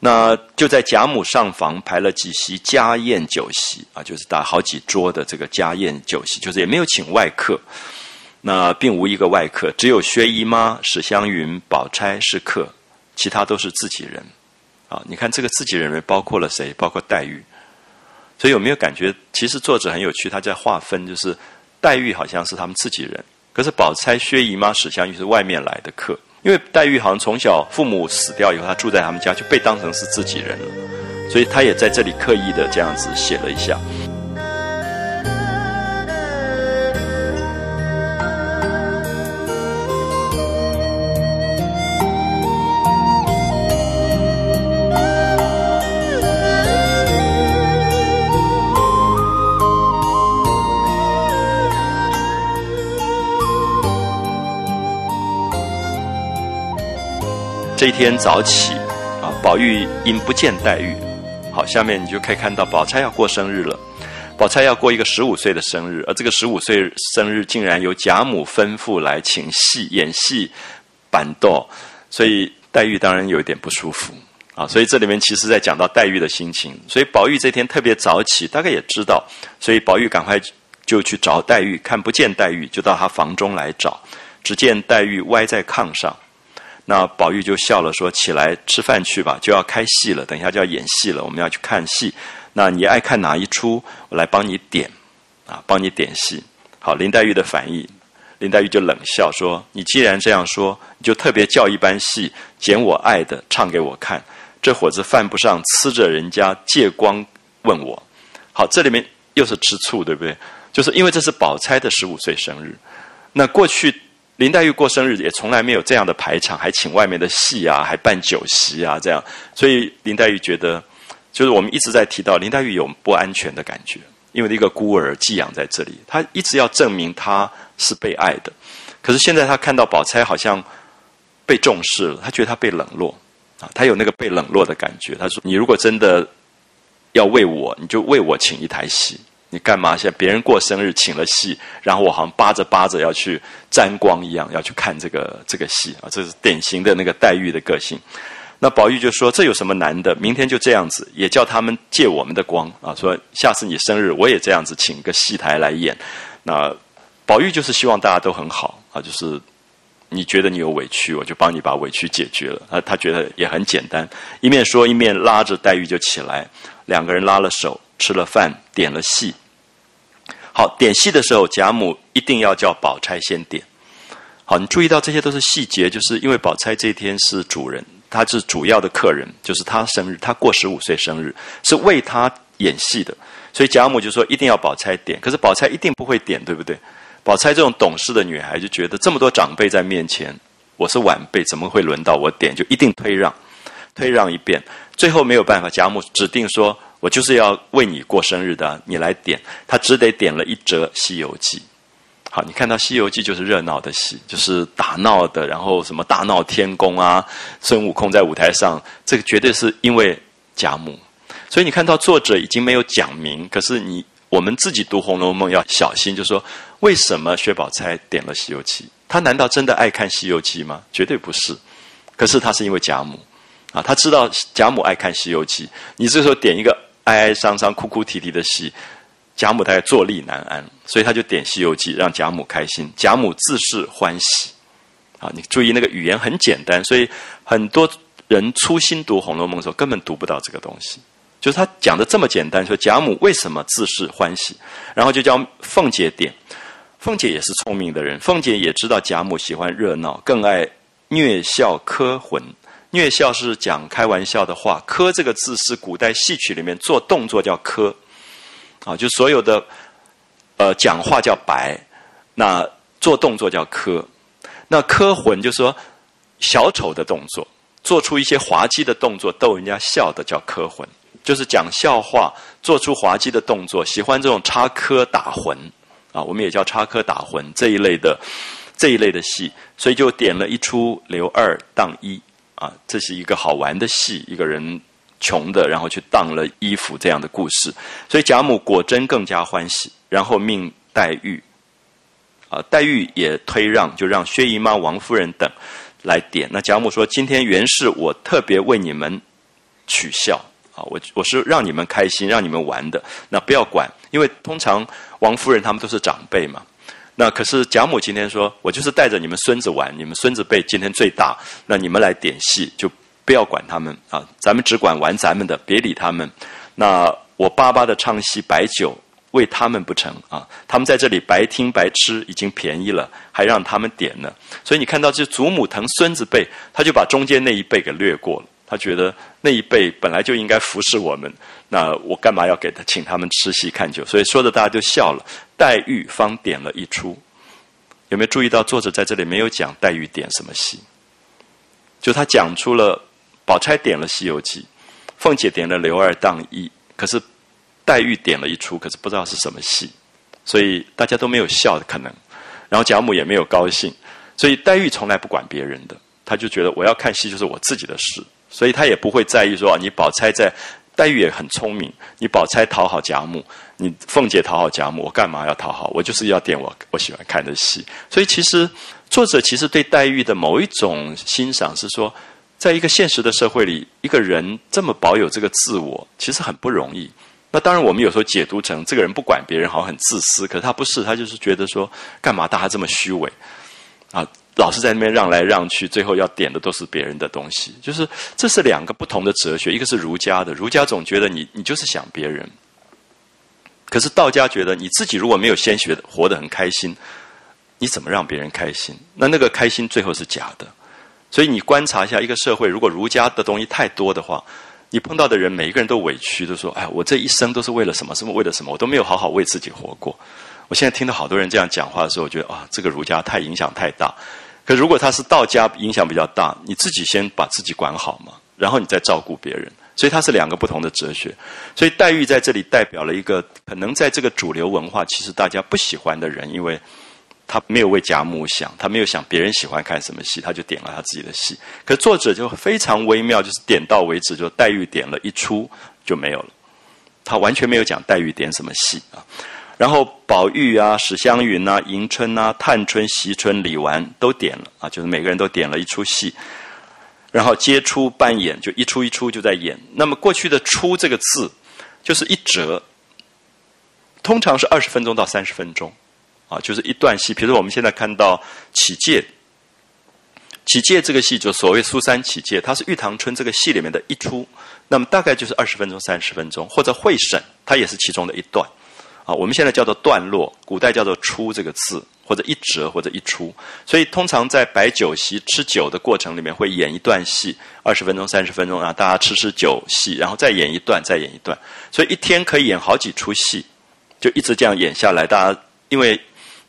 那就在贾母上房排了几席家宴酒席啊，就是打好几桌的这个家宴酒席，就是也没有请外客，那并无一个外客，只有薛姨妈、史湘云、宝钗是客，其他都是自己人啊。你看这个自己人包括了谁？包括黛玉。所以有没有感觉，其实作者很有趣，他在划分，就是黛玉好像是他们自己人，可是宝钗、薛姨妈、史湘云是外面来的客。因为黛玉好像从小父母死掉以后，她住在他们家，就被当成是自己人了，所以她也在这里刻意的这样子写了一下。这一天早起啊，宝玉因不见黛玉。好，下面你就可以看到宝钗要过生日了，宝钗要过一个15岁的生日，而这个15岁生日竟然由贾母吩咐来请戏演戏板豆，所以黛玉当然有一点不舒服啊，所以这里面其实在讲到黛玉的心情。所以宝玉这天特别早起，大概也知道，所以宝玉赶快就去找黛玉，看不见黛玉，就到她房中来找，只见黛玉歪在炕上。那宝玉就笑了，说：“起来吃饭去吧，就要开戏了，等一下就要演戏了，我们要去看戏。那你爱看哪一出，我来帮你点，啊，帮你点戏。”好，林黛玉的反应。林黛玉就冷笑说：“你既然这样说，你就特别叫一班戏，捡我爱的唱给我看。这伙子犯不上呲着人家借光问我。”好，这里面又是吃醋，对不对？就是因为这是宝钗的15岁生日。那过去林黛玉过生日也从来没有这样的排场，还请外面的戏啊，还办酒席啊，这样。所以林黛玉觉得，就是我们一直在提到林黛玉有不安全的感觉。因为一个孤儿寄养在这里，他一直要证明他是被爱的。可是现在他看到宝钗好像被重视了，他觉得他被冷落啊，他有那个被冷落的感觉。他说：“你如果真的要为我，你就为我请一台戏，你干嘛现在别人过生日请了戏，然后我好像扒着要去沾光一样，要去看这个戏啊？”这是典型的那个黛玉的个性。那宝玉就说：“这有什么难的？明天就这样子，也叫他们借我们的光啊！说下次你生日，我也这样子，请个戏台来演。”那宝玉就是希望大家都很好啊，就是你觉得你有委屈，我就帮你把委屈解决了啊。他觉得也很简单，一面说一面拉着黛玉就起来，两个人拉了手，吃了饭，点了戏。好，点戏的时候，贾母一定要叫宝钗先点。好，你注意到这些都是细节，就是因为宝钗这一天是主人。他是主要的客人，就是他生日，他过15岁生日，是为他演戏的，所以贾母就说一定要宝钗点，可是宝钗一定不会点，对不对？宝钗这种懂事的女孩就觉得这么多长辈在面前，我是晚辈，怎么会轮到我点？就一定推让一遍，最后没有办法，贾母指定说我就是要为你过生日的，你来点，她只得点了一折《西游记》。好，你看到《西游记》就是热闹的戏，就是打闹的，然后什么大闹天宫啊，孙悟空在舞台上，这个绝对是因为贾母。所以你看到作者已经没有讲明，可是我们自己读《红楼梦》要小心，就说为什么薛宝钗点了《西游记》？她难道真的爱看《西游记》吗？绝对不是。可是她是因为贾母啊，她知道贾母爱看《西游记》，你这时候点一个哀哀伤伤、哭哭啼啼的戏。贾母大概坐立难安，所以他就点《西游记》让贾母开心，贾母自是欢喜。啊，你注意那个语言很简单，所以很多人粗心读《红楼梦》的时候根本读不到这个东西。就是他讲的这么简单，说贾母为什么自是欢喜，然后就叫凤姐点。凤姐也是聪明的人，凤姐也知道贾母喜欢热闹，更爱谑笑科诨。谑笑是讲开玩笑的话，科这个字是古代戏曲里面做动作叫科。啊，就所有的讲话叫白，那做动作叫科，那科诨就是说小丑的动作，做出一些滑稽的动作逗人家笑的叫科诨，就是讲笑话做出滑稽的动作，喜欢这种插科打诨啊，我们也叫插科打诨这一类的戏，所以就点了一出刘二当一啊，这是一个好玩的戏，一个人。穷的，然后去当了衣服这样的故事，所以贾母果真更加欢喜，然后命黛玉，黛玉也推让，就让薛姨妈、王夫人等来点。那贾母说：“今天原是我特别为你们取笑啊，我是让你们开心，让你们玩的，那不要管，因为通常王夫人他们都是长辈嘛。”那可是贾母今天说：“我就是带着你们孙子玩，你们孙子辈今天最大，那你们来点戏就。”不要管他们啊，咱们只管玩咱们的，别理他们。那我巴巴的唱戏摆酒，为他们不成啊？他们在这里白听白吃，已经便宜了，还让他们点呢。所以你看到这祖母疼孙子辈，他就把中间那一辈给略过了。他觉得那一辈本来就应该服侍我们，那我干嘛要给他请他们吃戏看酒？所以说的大家就笑了。黛玉方点了一出，有没有注意到作者在这里没有讲黛玉点什么戏？就他讲出了。宝钗点了《西游记》，凤姐点了《刘二当一》，可是黛玉点了一出，可是不知道是什么戏，所以大家都没有笑可能，然后贾母也没有高兴，所以黛玉从来不管别人的，她就觉得我要看戏就是我自己的事，所以她也不会在意说啊，你宝钗在，黛玉也很聪明，你宝钗讨好贾母，你凤姐讨好贾母，我干嘛要讨好？我就是要点我喜欢看的戏，所以其实作者其实对黛玉的某一种欣赏是说。在一个现实的社会里，一个人这么保有这个自我，其实很不容易。那当然，我们有时候解读成这个人不管别人，好像很自私，可是他不是，他就是觉得说，干嘛大家这么虚伪啊？老是在那边让来让去，最后要点的都是别人的东西。就是这是两个不同的哲学，一个是儒家的，儒家总觉得你就是想别人；可是道家觉得你自己如果没有先学活得很开心，你怎么让别人开心？那个开心最后是假的。所以你观察一下一个社会，如果儒家的东西太多的话，你碰到的人每一个人都委屈，都说：“哎，我这一生都是为了什么？什么为了什么？我都没有好好为自己活过。”我现在听到好多人这样讲话的时候，我觉得啊，这个儒家太影响太大。可如果他是道家影响比较大，你自己先把自己管好嘛，然后你再照顾别人。所以它是两个不同的哲学。所以黛玉在这里代表了一个可能在这个主流文化其实大家不喜欢的人，因为他没有为贾母想，他没有想别人喜欢看什么戏，他就点了他自己的戏。可作者就非常微妙，就是点到为止，就黛玉点了一出就没有了，他完全没有讲黛玉点什么戏啊。然后宝玉啊、史湘云啊、迎春啊、探春、惜春、李纨都点了啊，就是每个人都点了一出戏，然后接出扮演，就一出一出就在演。那么过去的出这个字就是一折，通常是20分钟到30分钟啊，就是一段戏。比如说我们现在看到起解，起解这个戏就所谓苏三起解，它是《玉堂春》这个戏里面的一出，那么大概就是20分钟、30分钟，或者会审，它也是其中的一段啊。我们现在叫做段落，古代叫做出这个字，或者一折，或者一出。所以通常在摆酒席吃酒的过程里面会演一段戏，20分钟、30分钟啊，大家吃酒戏，然后再演一段，再演一段。所以一天可以演好几出戏，就一直这样演下来。大家因为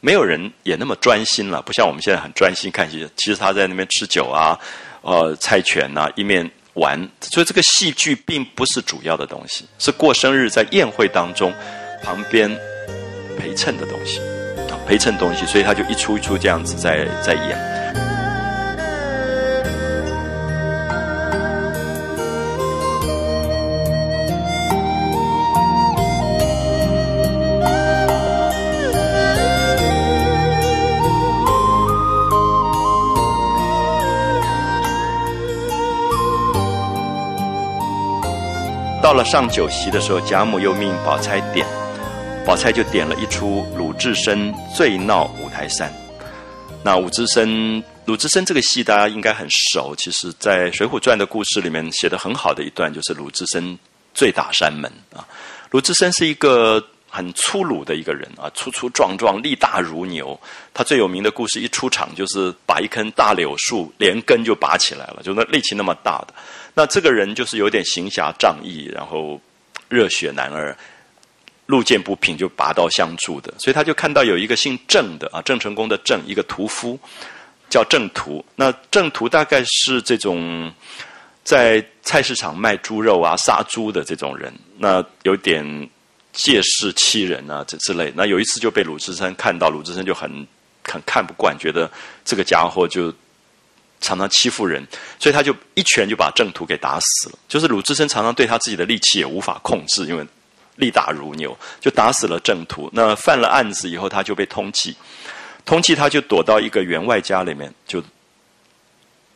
没有人也那么专心了，不像我们现在很专心看戏。其实他在那边吃酒啊，猜拳啊，一面玩。所以这个戏剧并不是主要的东西，是过生日在宴会当中旁边陪衬的东西，陪衬东西。所以他就一出一出这样子在演。到了上酒席的时候，贾母又命宝钗点，宝钗就点了一出鲁智深醉闹五台山。那鲁智深这个戏大家应该很熟，其实在《水浒传》的故事里面写得很好的一段，就是鲁智深醉打山门啊。鲁智深是一个很粗鲁的一个人啊，粗粗壮壮，力大如牛。他最有名的故事一出场就是把一棵大柳树连根就拔起来了，就那力气那么大的。那这个人就是有点行侠仗义，然后热血男儿，路见不平就拔刀相助的。所以他就看到有一个姓郑的啊，郑成功的郑，一个屠夫叫郑屠。那郑屠大概是这种在菜市场卖猪肉啊、杀猪的这种人，那有点借势欺人啊，这之类。那有一次就被鲁智深看到，鲁智深就很看不惯，觉得这个家伙就常常欺负人，所以他就一拳就把郑屠给打死了。就是鲁智深常常对他自己的力气也无法控制，因为力大如牛，就打死了郑屠。那犯了案子以后，他就被通缉，通缉他就躲到一个员外家里面就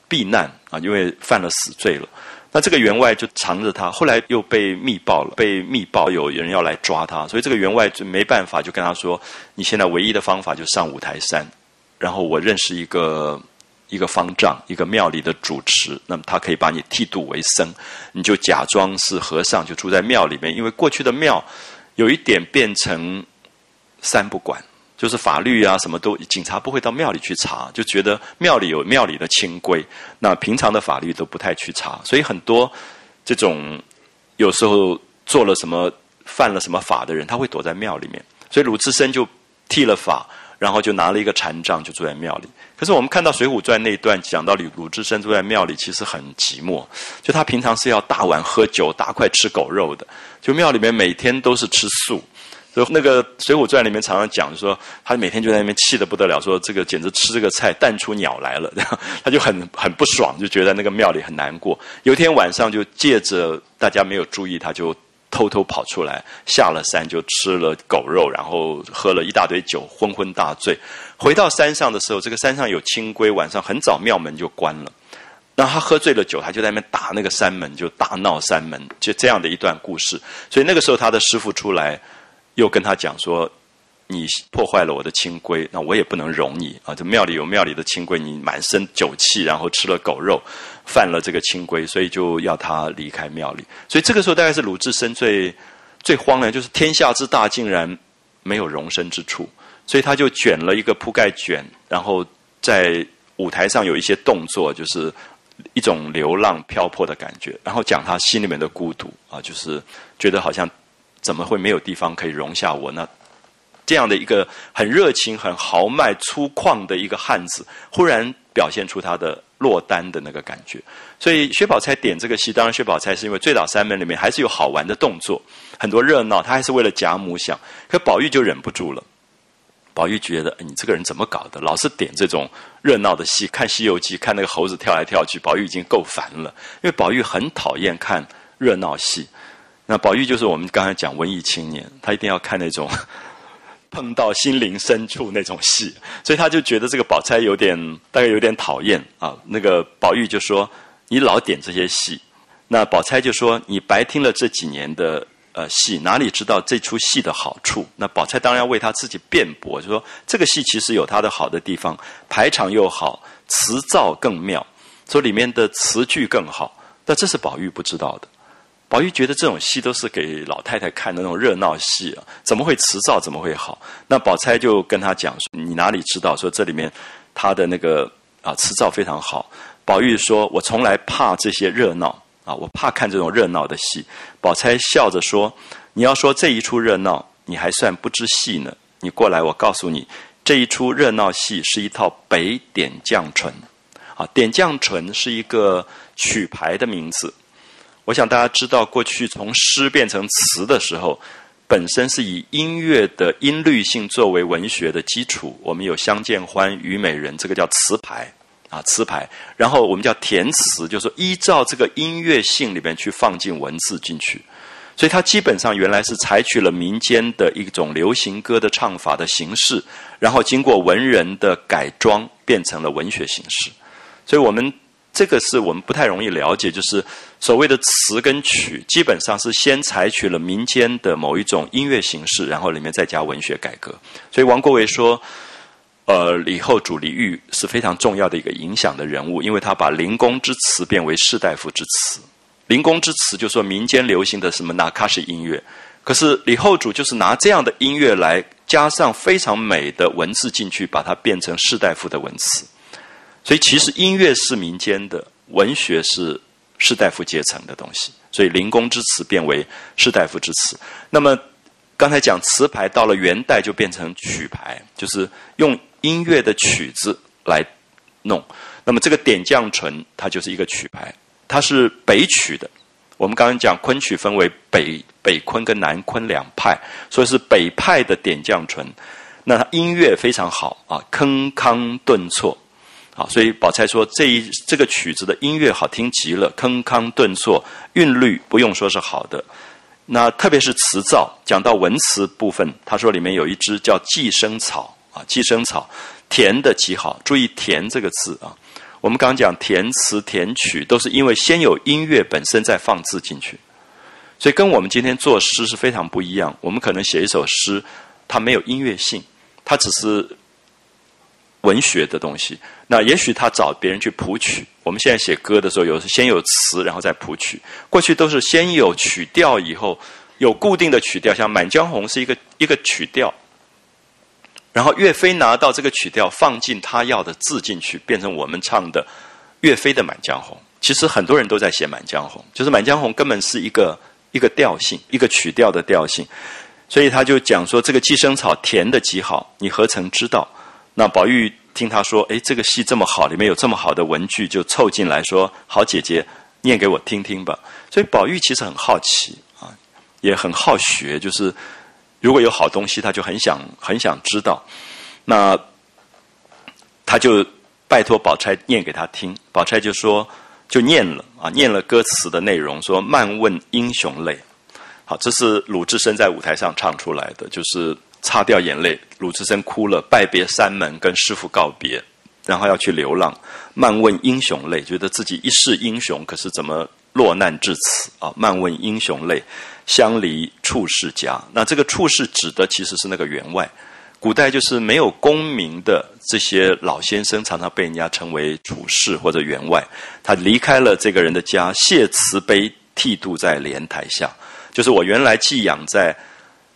避难啊，因为犯了死罪了。那这个员外就藏着他，后来又被密报了，被密报有人要来抓他，所以这个员外就没办法，就跟他说：“你现在唯一的方法就上五台山，然后我认识一个方丈，一个庙里的主持，那么他可以把你剃度为僧，你就假装是和尚，就住在庙里面。因为过去的庙有一点变成三不管，就是法律啊什么都警察不会到庙里去查，就觉得庙里有庙里的清规，那平常的法律都不太去查。所以很多这种有时候做了什么犯了什么法的人，他会躲在庙里面。所以鲁智深就剃了发，然后就拿了一个禅杖，就住在庙里。可是我们看到《水浒传》那一段讲到鲁智深住在庙里，其实很寂寞。就他平常是要大碗喝酒、大块吃狗肉的，就庙里面每天都是吃素。所以那个《水浒传》里面常常讲说，他每天就在那边气得不得了，说这个简直吃这个菜淡出鸟来了，他就很不爽，就觉得那个庙里很难过。有一天晚上就借着大家没有注意，他就偷偷跑出来，下了山就吃了狗肉，然后喝了一大堆酒，昏昏大醉。回到山上的时候，这个山上有清规，晚上很早庙门就关了。然后他喝醉了酒，他就在那边打那个山门，就大闹山门，就这样的一段故事。所以那个时候他的师父出来又跟他讲说，你破坏了我的清规，那我也不能容你啊！这庙里有庙里的清规，你满身酒气，然后吃了狗肉，犯了这个清规，所以就要他离开庙里。所以这个时候大概是鲁智深最荒凉，就是天下之大竟然没有容身之处，所以他就卷了一个铺盖卷，然后在舞台上有一些动作，就是一种流浪漂泊的感觉，然后讲他心里面的孤独啊，就是觉得好像怎么会没有地方可以容下我呢？这样的一个很热情、很豪迈、粗犷的一个汉子，忽然表现出他的落单的那个感觉。所以薛宝钗点这个戏，当然薛宝钗是因为《醉倒山门》里面还是有好玩的动作，很多热闹，他还是为了贾母想。可宝玉就忍不住了，宝玉觉得你这个人怎么搞的，老是点这种热闹的戏。看《西游记》，看那个猴子跳来跳去，宝玉已经够烦了，因为宝玉很讨厌看热闹戏。那宝玉就是我们刚才讲文艺青年，他一定要看那种碰到心灵深处那种戏，所以他就觉得这个宝钗大概有点讨厌啊。那个宝玉就说：“你老点这些戏。”那宝钗就说：“你白听了这几年的戏，哪里知道这出戏的好处？”那宝钗当然要为他自己辩驳，就说这个戏其实有它的好的地方，排场又好，词藻更妙，所以里面的词句更好。那这是宝玉不知道的。宝玉觉得这种戏都是给老太太看的那种热闹戏啊，怎么会词藻怎么会好？那宝钗就跟他讲说：“你哪里知道？说这里面他的那个词藻非常好。”宝玉说：“我从来怕这些热闹啊，我怕看这种热闹的戏。”宝钗笑着说：“你要说这一出热闹，你还算不知戏呢。你过来，我告诉你，这一出热闹戏是一套北点绛唇啊，点绛唇是一个曲牌的名字。”我想大家知道，过去从诗变成词的时候，本身是以音乐的音律性作为文学的基础。我们有《相见欢》《虞美人》，这个叫词牌啊，词牌。然后我们叫填词，就是说依照这个音乐性里面去放进文字进去。所以它基本上原来是采取了民间的一种流行歌的唱法的形式，然后经过文人的改装，变成了文学形式。所以我们这个是我们不太容易了解，就是所谓的词跟曲，基本上是先采取了民间的某一种音乐形式，然后里面再加文学改革。所以王国维说，李后主李煜是非常重要的一个影响的人物，因为他把临工之词变为士大夫之词。临工之词就说民间流行的什么纳卡西音乐，可是李后主就是拿这样的音乐来加上非常美的文字进去，把它变成士大夫的文词。所以其实音乐是民间的，文学是士大夫阶层的东西，所以临工之词变为士大夫之词。那么刚才讲词牌，到了元代就变成曲牌，就是用音乐的曲子来弄。那么这个点绛唇它就是一个曲牌，它是北曲的。我们刚刚讲昆曲分为北昆跟南昆两派，所以是北派的点绛唇。那它音乐非常好啊，铿锵顿挫。好，所以宝钗说这个曲子的音乐好听极了，铿锵顿挫，韵律不用说是好的。那特别是词藻，讲到文词部分，他说里面有一支叫寄生草啊，寄生草填的极好。注意填这个字啊，我们刚刚讲填词填曲都是因为先有音乐本身再放字进去，所以跟我们今天做诗是非常不一样。我们可能写一首诗，它没有音乐性，它只是文学的东西，那也许他找别人去谱曲。我们现在写歌的时候，有时先有词，然后再谱曲。过去都是先有曲调，以后有固定的曲调，像《满江红》是一个曲调，然后岳飞拿到这个曲调，放进他要的字进去，变成我们唱的岳飞的《满江红》。其实很多人都在写《满江红》，就是《满江红》根本是一个调性，一个曲调的调性。所以他就讲说，这个寄生草填得极好，你何曾知道？那宝玉听他说，哎，这个戏这么好，里面有这么好的文句，就凑进来说：“好姐姐，念给我听听吧。”所以宝玉其实很好奇啊，也很好学，就是如果有好东西，他就很想知道。那他就拜托宝钗念给他听，宝钗就说就念了啊，念了歌词的内容，说：“漫问英雄泪。”好，这是鲁智深在舞台上唱出来的，就是。擦掉眼泪，鲁智深哭了，拜别山门，跟师父告别。然后要去流浪，漫问英雄类，觉得自己一世英雄，可是怎么落难至此啊？漫问英雄类，相离处士家。那这个处士指的其实是那个员外，古代就是没有功名的这些老先生，常常被人家称为处士或者员外。他离开了这个人的家，谢慈悲剃度在莲台下，就是我原来寄养在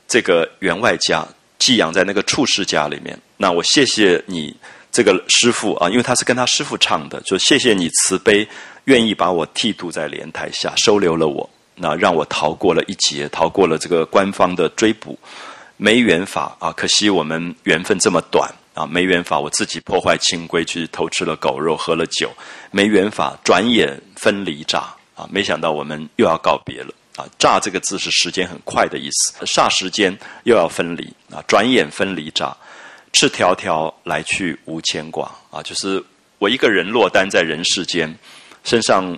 这个员外家，寄养在那个处士家里面。那我谢谢你这个师父啊，因为他是跟他师父唱的，就谢谢你慈悲，愿意把我剃度在莲台下，收留了我，那让我逃过了一劫，逃过了这个官方的追捕。没缘法啊，可惜我们缘分这么短啊，没缘法，我自己破坏清规，去偷吃了狗肉，喝了酒，没缘法，转眼分离乍啊，没想到我们又要告别了。啊，乍这个字是时间很快的意思，霎时间又要分离啊，转眼分离乍，赤条条来去无牵挂啊，就是我一个人落单在人世间，身上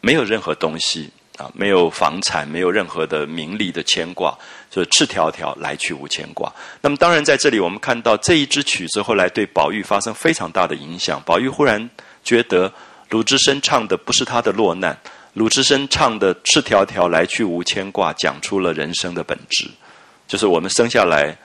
没有任何东西啊，没有房产，没有任何的名利的牵挂，所以赤条条来去无牵挂。那么当然在这里我们看到这一支曲子后来对宝玉发生非常大的影响，宝玉忽然觉得鲁智深唱的不是他的落难。鲁智深唱的赤条条来去无牵挂，讲出了人生的本质，就是我们生下来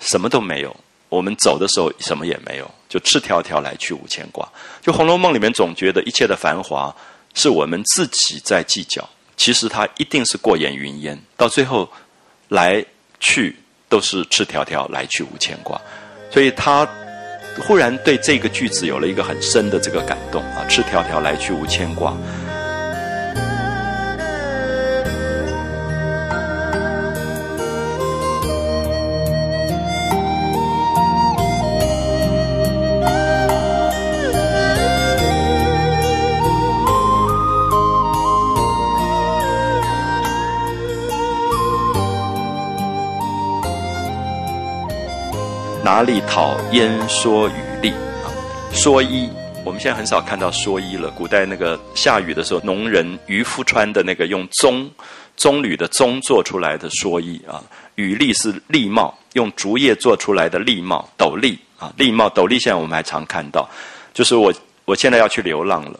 什么都没有，我们走的时候什么也没有，就赤条条来去无牵挂。就《红楼梦》里面总觉得一切的繁华是我们自己在计较，其实它一定是过眼云烟，到最后来去都是赤条条来去无牵挂。所以他忽然对这个句子有了一个很深的这个感动啊，赤条条来去无牵挂。哪里讨烟蓑雨笠啊？蓑衣，我们现在很少看到蓑衣了。古代那个下雨的时候，农人渔夫穿的那个用棕榈的棕做出来的蓑衣啊。雨笠是笠帽，用竹叶做出来的笠帽，斗笠啊，笠帽斗笠现在我们还常看到。就是我现在要去流浪了，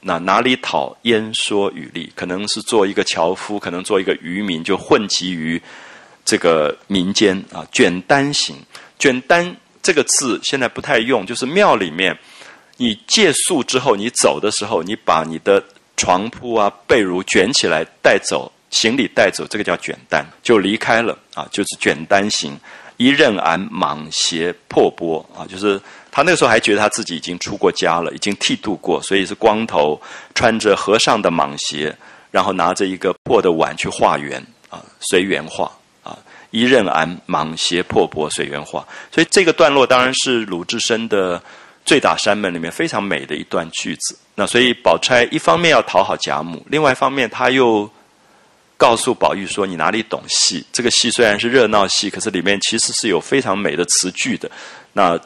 那哪里讨烟蓑雨笠？可能是做一个樵夫，可能做一个渔民，就混迹于这个民间啊，卷单行。卷单这个字现在不太用，就是庙里面你借宿之后，你走的时候你把你的床铺啊被褥卷起来带走，行李带走，这个叫卷单，就离开了啊，就是卷单行。一任俺莽鞋破钵啊，就是他那个时候还觉得他自己已经出过家了，已经剃度过，所以是光头，穿着和尚的莽鞋，然后拿着一个破的碗去化缘啊，随缘化。一任俺莽鞋破钵随缘化，所以这个段落当然是鲁智深的《醉打山门》里面非常美的一段句子。那所以宝钗一方面要讨好贾母，另外一方面他又告诉宝玉说：“你哪里懂戏？这个戏虽然是热闹戏，可是里面其实是有非常美的词句的。”那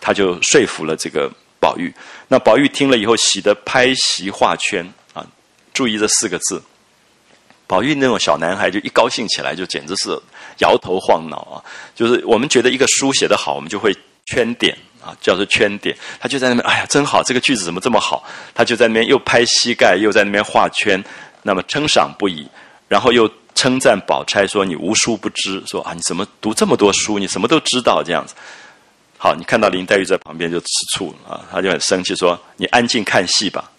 他就说服了这个宝玉。那宝玉听了以后，喜得拍席画圈啊！注意这四个字。宝玉那种小男孩就一高兴起来就简直是摇头晃脑啊！就是我们觉得一个书写得好，我们就会圈点啊，叫做圈点。他就在那边，哎呀，真好，这个句子怎么这么好？他就在那边又拍膝盖，又在那边画圈，那么称赏不已，然后又称赞宝钗说：“你无书不知，说啊，你怎么读这么多书？你什么都知道这样子。”好，你看到林黛玉在旁边就吃醋啊，他就很生气说：“你安静看戏吧。”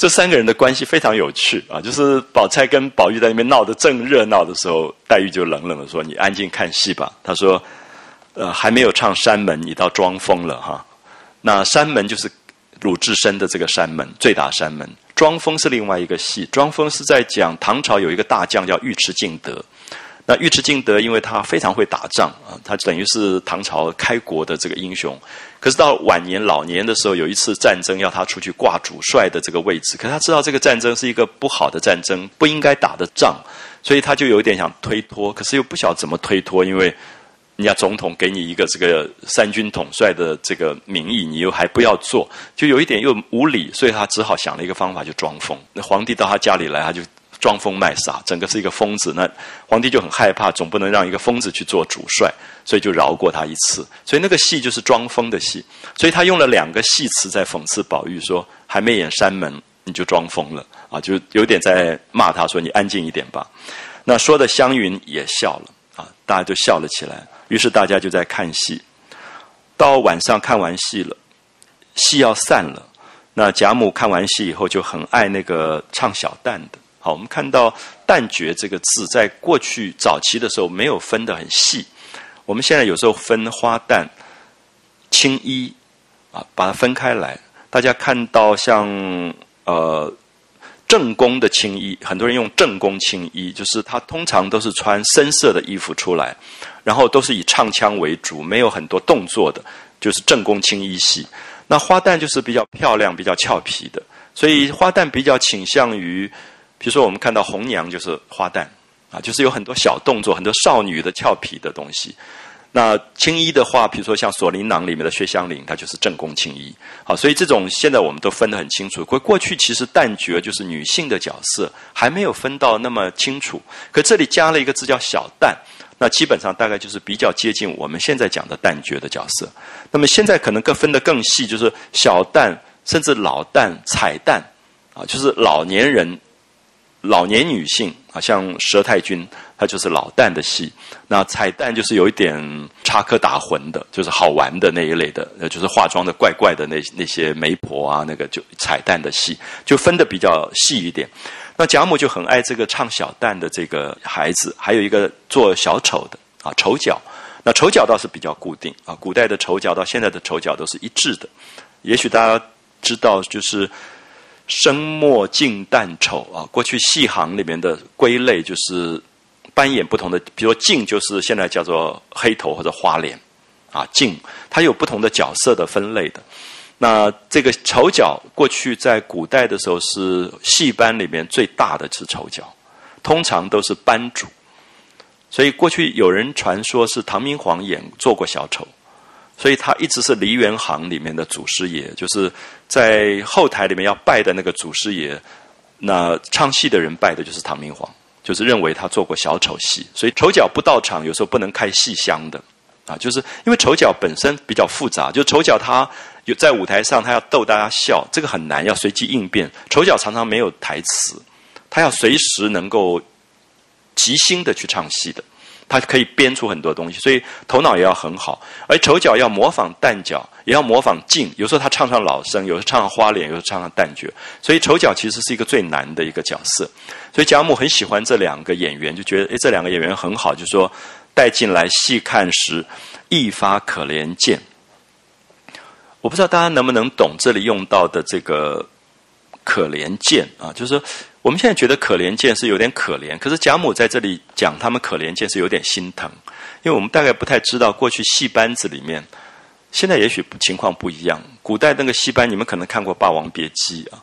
这三个人的关系非常有趣啊！就是宝钗跟宝玉在那边闹得正热闹的时候，黛玉就冷冷地说：“你安静看戏吧。”她说：“还没有唱山门，你倒装疯了哈。”那山门就是鲁智深的这个山门，醉打山门。装疯是另外一个戏，装疯是在讲唐朝有一个大将叫尉迟敬德。那尉迟敬德因为他非常会打仗啊，他等于是唐朝开国的这个英雄。可是到晚年老年的时候，有一次战争要他出去挂主帅的这个位置，可是他知道这个战争是一个不好的战争，不应该打的仗，所以他就有点想推脱，可是又不晓得怎么推脱，因为人家总统给你一个这个三军统帅的这个名义，你又还不要做，就有一点又无理，所以他只好想了一个方法，就装疯。那皇帝到他家里来，他就装疯卖傻，整个是一个疯子。那皇帝就很害怕，总不能让一个疯子去做主帅，所以就饶过他一次。所以那个戏就是装疯的戏。所以他用了2个戏词在讽刺宝玉说：“还没演山门你就装疯了啊！”就有点在骂他说：“你安静一点吧。”那说的湘云也笑了啊，大家就笑了起来。于是大家就在看戏。到晚上看完戏了，戏要散了。那贾母看完戏以后就很爱那个唱小旦的。好，我们看到旦角这个字在过去早期的时候没有分得很细，我们现在有时候分花旦、青衣啊，把它分开来。大家看到像正宫的青衣，很多人用正宫青衣，就是他通常都是穿深色的衣服出来，然后都是以唱腔为主，没有很多动作的，就是正宫青衣戏。那花旦就是比较漂亮、比较俏皮的，所以花旦比较倾向于。比如说，我们看到红娘就是花旦，啊，就是有很多小动作、很多少女的俏皮的东西。那青衣的话，比如说像《锁麟囊》里面的薛湘灵，她就是正宫青衣。好，所以这种现在我们都分得很清楚。过去其实旦角就是女性的角色，还没有分到那么清楚。可这里加了一个字叫小旦，那基本上大概就是比较接近我们现在讲的旦角的角色。那么现在可能更分得更细，就是小旦，甚至老旦、彩旦，啊，就是老年人。老年女性啊，像佘太君，她就是老旦的戏；那彩旦就是有一点插科打诨的，就是好玩的那一类的，就是化妆的怪怪的那些媒婆啊，那个就彩旦的戏，就分得比较细一点。那贾母就很爱这个唱小旦的这个孩子，还有一个做小丑的啊，丑角。那丑角倒是比较固定啊，古代的丑角到现在的丑角都是一致的。也许大家知道，就是。生末净旦丑啊，过去戏行里面的归类就是扮演不同的，比如说净就是现在叫做黑头或者花脸，啊净，它有不同的角色的分类的。那这个丑角过去在古代的时候是戏班里面最大的是丑角，通常都是班主，所以过去有人传说是唐明皇做过小丑。所以他一直是梨园行里面的祖师爷，就是在后台里面要拜的那个祖师爷。那唱戏的人拜的就是唐明皇，就是认为他做过小丑戏，所以丑角不到场，有时候不能开戏箱的啊，就是因为丑角本身比较复杂，就丑角他有在舞台上他要逗大家笑，这个很难，要随机应变。丑角常常没有台词，他要随时能够即兴的去唱戏的。他可以编出很多东西，所以头脑也要很好。而丑角要模仿旦角，也要模仿净，有时候他唱上老生，有时候唱上花脸，有时候唱上旦角。所以丑角其实是一个最难的一个角色。所以贾母很喜欢这2个演员，就觉得这2个演员很好，就说带进来细看时，一发可怜见。我不知道大家能不能懂这里用到的这个可怜见啊，就是说。我们现在觉得可怜见是有点可怜，可是贾母在这里讲他们可怜见是有点心疼，因为我们大概不太知道过去戏班子里面，现在也许情况不一样。古代那个戏班，你们可能看过《霸王别姬》啊，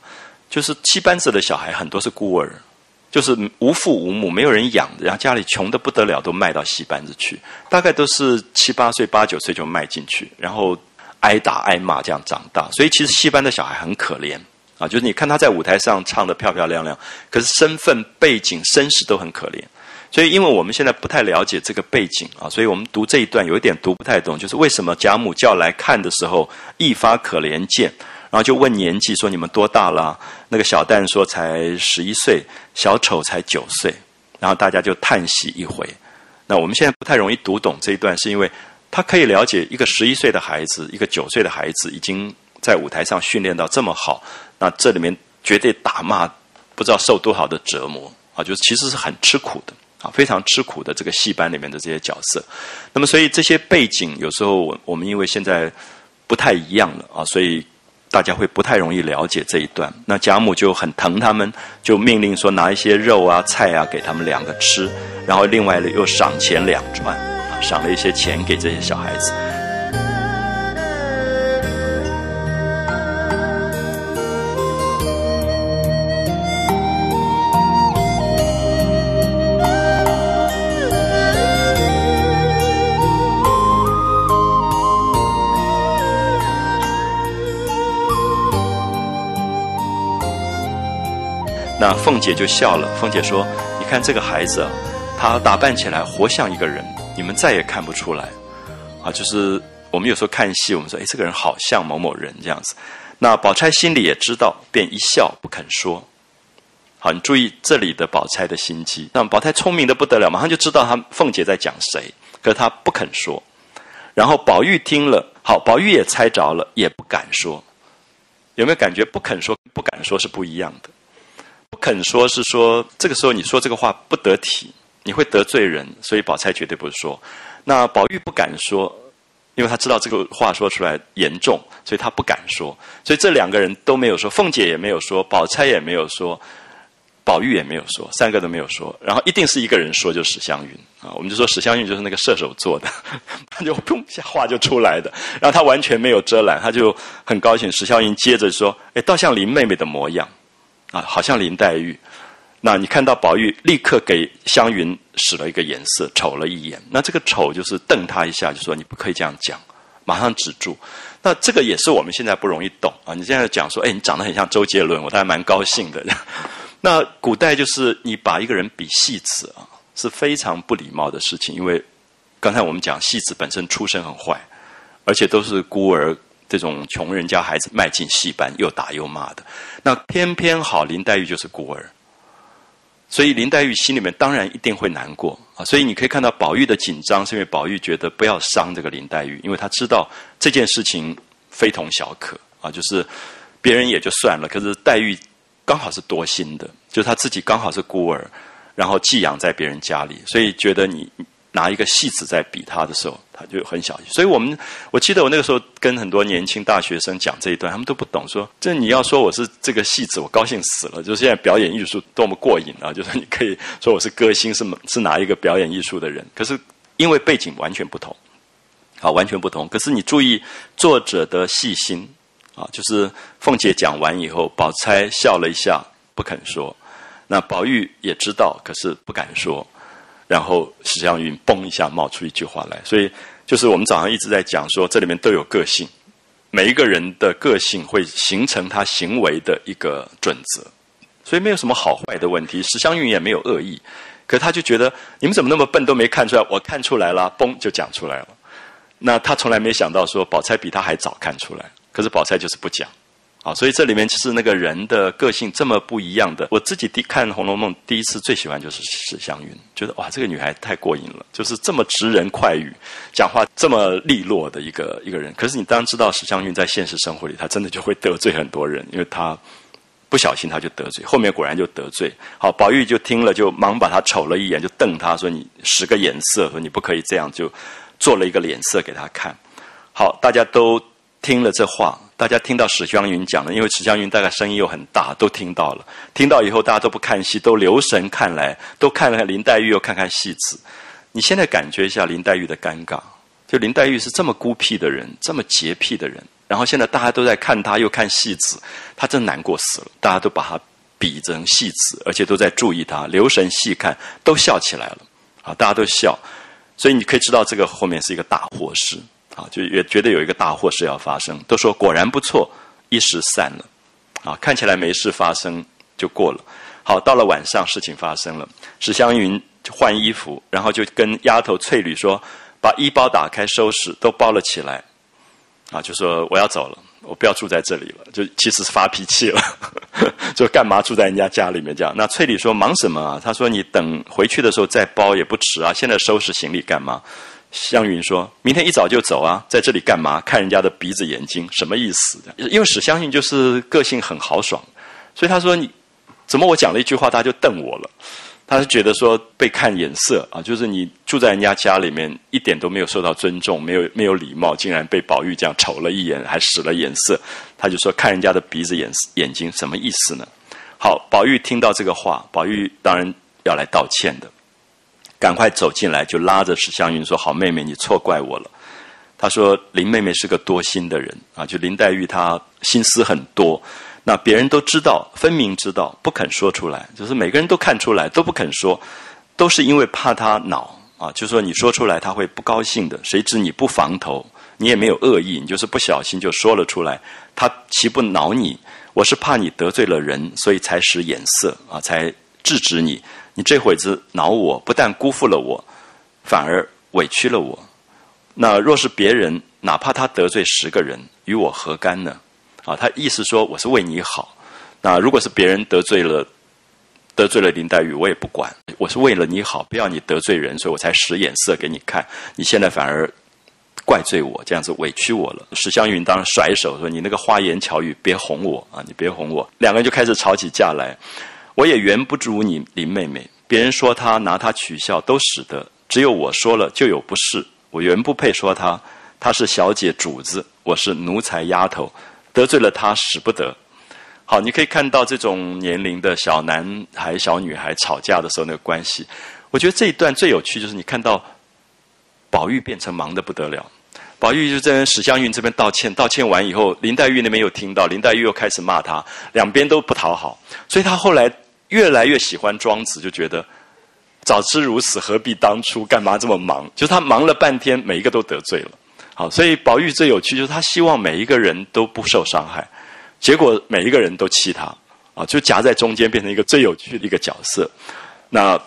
就是戏班子的小孩很多是孤儿，就是无父无母，没有人养，然后家里穷得不得了，都卖到戏班子去，大概都是7、8岁、8、9岁就卖进去，然后挨打挨骂这样长大，所以其实戏班的小孩很可怜。啊，就是你看他在舞台上唱得漂漂亮亮，可是身份、背景、身世都很可怜。所以，因为我们现在不太了解这个背景啊，所以我们读这一段有一点读不太懂，就是为什么贾母叫来看的时候一发可怜见，然后就问年纪说你们多大了？那个小旦说才11岁，小丑才9岁，然后大家就叹息一回。那我们现在不太容易读懂这一段，是因为他可以了解一个11岁的孩子，一个9岁的孩子已经在舞台上训练到这么好。那这里面绝对打骂，不知道受多少的折磨啊！就是其实是很吃苦的啊，非常吃苦的这个戏班里面的这些角色。那么，所以这些背景有时候我们因为现在不太一样了啊，所以大家会不太容易了解这一段。那贾母就很疼他们，就命令说拿一些肉啊、菜啊给他们2个吃，然后另外又赏钱2串啊，赏了一些钱给这些小孩子。那凤姐就笑了，凤姐说：“你看这个孩子啊，他打扮起来活像一个人，你们再也看不出来。”啊，就是我们有时候看戏，我们说：“哎，这个人好像某某人这样子。”那宝钗心里也知道，便一笑不肯说。好，你注意这里的宝钗的心机。那宝钗聪明的不得了，马上就知道她凤姐在讲谁，可是她不肯说。然后宝玉听了，好，宝玉也猜着了，也不敢说。有没有感觉不肯说、不敢说是不一样的？不肯说是说这个时候你说这个话不得体，你会得罪人，所以宝钗绝对不说。那宝玉不敢说，因为他知道这个话说出来严重，所以他不敢说。所以这两个人都没有说，凤姐也没有说，宝钗也没有说，宝玉也没有说，三个都没有说。然后一定是一个人说，就是史湘云啊，我们就说史湘云就是那个射手座的，他就砰一下话就出来的，然后他完全没有遮拦，他就很高兴。史湘云接着说：“哎，倒像林妹妹的模样啊，好像林黛玉。”那你看到宝玉立刻给湘云使了一个眼色，瞅了一眼。那这个瞅就是瞪他一下，就说你不可以这样讲，马上止住。那这个也是我们现在不容易懂啊。你现在讲说，哎，你长得很像周杰伦，我当然蛮高兴的。那古代就是你把一个人比戏子啊，是非常不礼貌的事情。因为刚才我们讲戏子本身出身很坏，而且都是孤儿这种穷人家孩子卖进戏班，又打又骂的。那偏偏好林黛玉就是孤儿，所以林黛玉心里面当然一定会难过啊。所以你可以看到宝玉的紧张，是因为宝玉觉得不要伤这个林黛玉，因为他知道这件事情非同小可啊，就是别人也就算了，可是黛玉刚好是多心的，就是他自己刚好是孤儿，然后寄养在别人家里，所以觉得你拿一个戏子在比他的时候，他就很小心。所以我记得我那个时候跟很多年轻大学生讲这一段，他们都不懂，说这你要说我是这个戏子，我高兴死了。就是现在表演艺术多么过瘾啊！就是你可以说我是歌星，是哪一个表演艺术的人？可是因为背景完全不同，啊，完全不同。可是你注意作者的细心。啊，就是凤姐讲完以后，宝钗笑了一下，不肯说。那宝玉也知道，可是不敢说。然后史湘云嘣一下冒出一句话来，所以就是我们早上一直在讲说，这里面都有个性，每一个人的个性会形成他行为的一个准则，所以没有什么好坏的问题。史湘云也没有恶意，可他就觉得你们怎么那么笨，都没看出来，我看出来了，嘣就讲出来了。那他从来没想到说宝钗比他还早看出来。可是宝钗就是不讲，啊，所以这里面就是那个人的个性这么不一样的。我自己看《红楼梦》第一次最喜欢就是史湘云，觉得哇，这个女孩太过瘾了，就是这么直人快语，讲话这么利落的一个人。可是你当然知道，史湘云在现实生活里，她真的就会得罪很多人，因为她不小心她就得罪，后面果然就得罪。好，宝玉就听了，就忙把她瞅了一眼，就瞪她说：“你使个眼色，说你不可以这样。”就做了一个脸色给她看。好，大家都听了这话，大家听到史湘云讲了，因为史湘云大概声音又很大，都听到了。听到以后，大家都不看戏，都留神看来，都看了看林黛玉，又看看戏子。你现在感觉一下林黛玉的尴尬，就林黛玉是这么孤僻的人，这么洁癖的人，然后现在大家都在看她，又看戏子，她真难过死了。大家都把她比成戏子，而且都在注意她，留神细看，都笑起来了啊！大家都笑，所以你可以知道这个后面是一个大祸事。啊，就也觉得有一个大祸事要发生，都说果然不错，一时散了，啊，看起来没事发生就过了。好，到了晚上事情发生了，史湘云换衣服，然后就跟丫头翠缕说，把衣包打开收拾，都包了起来，啊，就说我要走了，我不要住在这里了，就其实是发脾气了，就干嘛住在人家家里面这样？那翠缕说忙什么啊？她说你等回去的时候再包也不迟啊，现在收拾行李干嘛？湘云说：“明天一早就走啊，在这里干嘛？看人家的鼻子眼睛，什么意思？”因为史湘云就是个性很豪爽，所以他说：“你怎么我讲了一句话，他就瞪我了？”他是觉得说被看眼色啊，就是你住在人家家里面，一点都没有受到尊重，没有礼貌，竟然被宝玉这样瞅了一眼，还使了眼色，他就说看人家的鼻子眼睛，什么意思呢？好，宝玉听到这个话，宝玉当然要来道歉的。赶快走进来，就拉着史湘云说：“好妹妹，你错怪我了。”他说：“林妹妹是个多心的人啊，就林黛玉她心思很多，那别人都知道，分明知道，不肯说出来，就是每个人都看出来，都不肯说，都是因为怕她恼啊，就是说你说出来他会不高兴的。谁知你不防头，你也没有恶意，你就是不小心就说了出来，他岂不恼你？我是怕你得罪了人，所以才使眼色啊，才制止你。你这会子恼我，不但辜负了我，反而委屈了我。那若是别人，哪怕他得罪10个人，与我何干呢？啊，他意思说我是为你好。那如果是别人得罪了林黛玉，我也不管，我是为了你好，不要你得罪人，所以我才使眼色给你看。你现在反而怪罪我，这样子委屈我了。史湘云当然甩手说：“你那个花言巧语，别哄我啊！你别哄我。”两个人就开始吵起架来。我也原不如你林妹妹，别人说她拿她取笑都使得，只有我说了就有不是。我原不配说她，她是小姐主子，我是奴才丫头，得罪了她使不得。好，你可以看到这种年龄的小男孩、小女孩吵架的时候那个关系。我觉得这一段最有趣就是你看到宝玉变成忙得不得了，宝玉就在史湘云这边道歉，道歉完以后，林黛玉那边又听到，林黛玉又开始骂他，两边都不讨好，所以他后来越来越喜欢庄子，就觉得早知如此何必当初，干嘛这么忙？就是他忙了半天，每一个都得罪了。好，所以宝玉最有趣就是他希望每一个人都不受伤害。结果每一个人都气他啊，就夹在中间变成一个最有趣的一个角色。那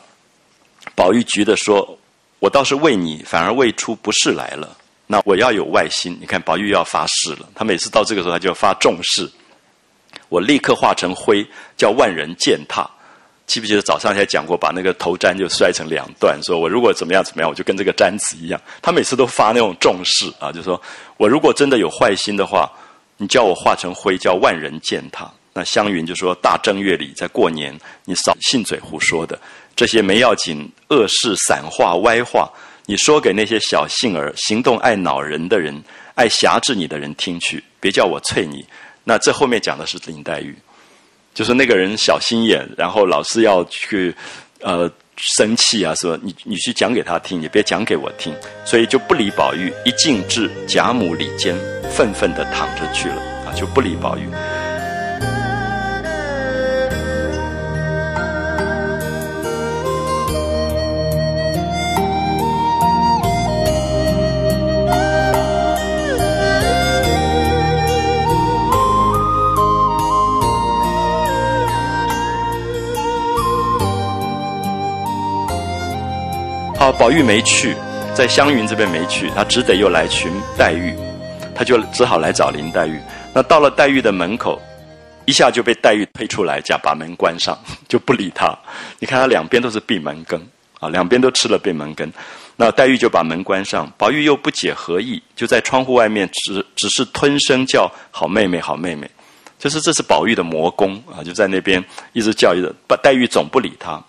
宝玉急的说：“我倒是为你，反而为出不是来了。那我要有外心。”你看宝玉要发誓了，他每次到这个时候他就要发重誓。我立刻化成灰，叫万人践踏。记不记得早上才讲过，把那个头毡就摔成2段，说我如果怎么样怎么样，我就跟这个毡子一样。他每次都发那种重誓啊，就说我如果真的有坏心的话，你叫我化成灰，叫万人践踏。那湘云就说：“大正月里，在过年，你少信嘴胡说的，这些没要紧、恶事、散话、歪话，你说给那些小性儿、行动爱恼人的人、爱辖制你的人听去，别叫我啐你。”那这后面讲的是林黛玉，就是那个人小心眼，然后老是要去生气啊，说你去讲给他听，你别讲给我听，所以就不理宝玉，一径至贾母里间，愤愤地躺着去了啊，就不理宝玉。好，宝玉没去，在湘云这边没去，他只得又来寻黛玉，他就只好来找林黛玉。那到了黛玉的门口，一下就被黛玉推出来，把门关上，就不理他。你看他两边都是闭门羹啊，两边都吃了闭门羹。那黛玉就把门关上，宝玉又不解何意，就在窗户外面只是吞声叫好妹妹好妹妹，就是这是宝玉的魔功啊，就在那边一直叫，黛玉总不理他。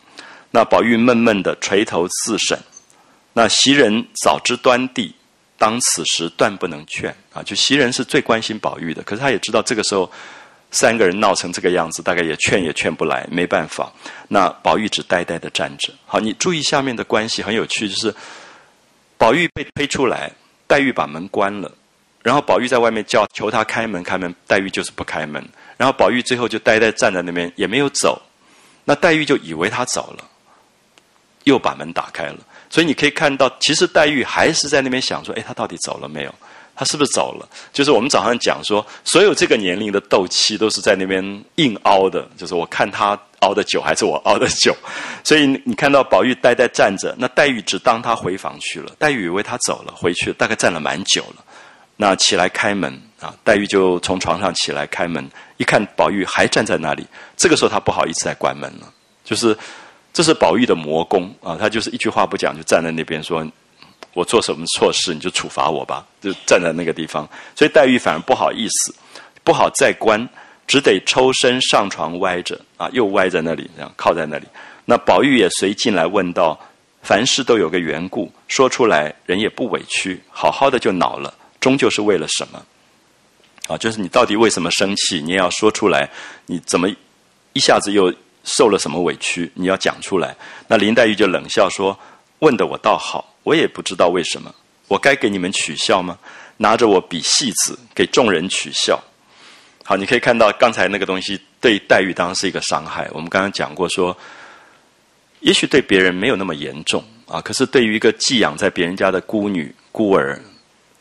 那宝玉闷闷的垂头自省，那袭人早知端地，当此时断不能劝啊！就袭人是最关心宝玉的，可是他也知道这个时候3个人闹成这个样子，大概也劝不来，没办法。那宝玉只呆呆的站着。好，你注意下面的关系很有趣，就是宝玉被推出来，黛玉把门关了，然后宝玉在外面叫求他开门开门，黛玉就是不开门，然后宝玉最后就呆呆站在那边也没有走，那黛玉就以为他走了。又把门打开了，所以你可以看到，其实黛玉还是在那边想说：“哎，他到底走了没有？他是不是走了？”就是我们早上讲说，所有这个年龄的斗气都是在那边硬凹的，就是我看他凹的久还是我凹的久。所以你看到宝玉呆呆站着，那黛玉只当他回房去了，黛玉以为他走了，回去大概站了蛮久了。那起来开门啊，黛玉就从床上起来开门，一看宝玉还站在那里，这个时候他不好意思再关门了，就是。这是宝玉的魔功啊！他就是一句话不讲，就站在那边说：“我做什么错事，你就处罚我吧。”就站在那个地方，所以黛玉反而不好意思，不好再关，只得抽身上床歪着啊，又歪在那里，这样靠在那里。那宝玉也随进来问道：“凡事都有个缘故，说出来人也不委屈，好好的就恼了，终究是为了什么？啊，就是你到底为什么生气？你也要说出来，你怎么一下子又？”受了什么委屈？你要讲出来。那林黛玉就冷笑说：“问得我倒好，我也不知道为什么，我该给你们取笑吗？拿着我比戏子给众人取笑。”好，你可以看到刚才那个东西对黛玉当然是一个伤害。我们刚刚讲过说，也许对别人没有那么严重啊，可是对于一个寄养在别人家的孤女孤儿，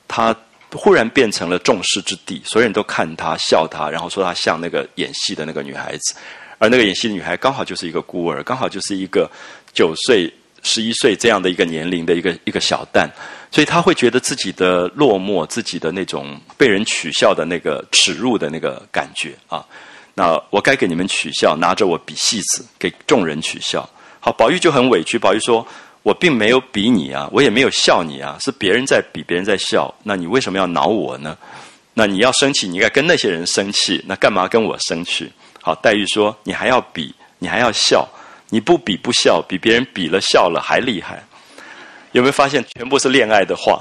她忽然变成了众矢之的，所有人都看她笑她，然后说她像那个演戏的那个女孩子，而那个演戏的女孩刚好就是一个孤儿，刚好就是一个9岁、11岁这样的一个年龄的一个小蛋，所以他会觉得自己的落寞，自己的那种被人取笑的那个耻辱的那个感觉啊。那我该给你们取笑，拿着我比戏子给众人取笑。好，宝玉就很委屈，宝玉说：“我并没有比你啊，我也没有笑你啊，是别人在比，别人在笑，那你为什么要恼我呢？那你要生气，你应该跟那些人生气，那干嘛跟我生气？”好，黛玉说：“你还要比，你还要笑。”你不比不笑，比别人比了笑了还厉害。有没有发现全部是恋爱的话？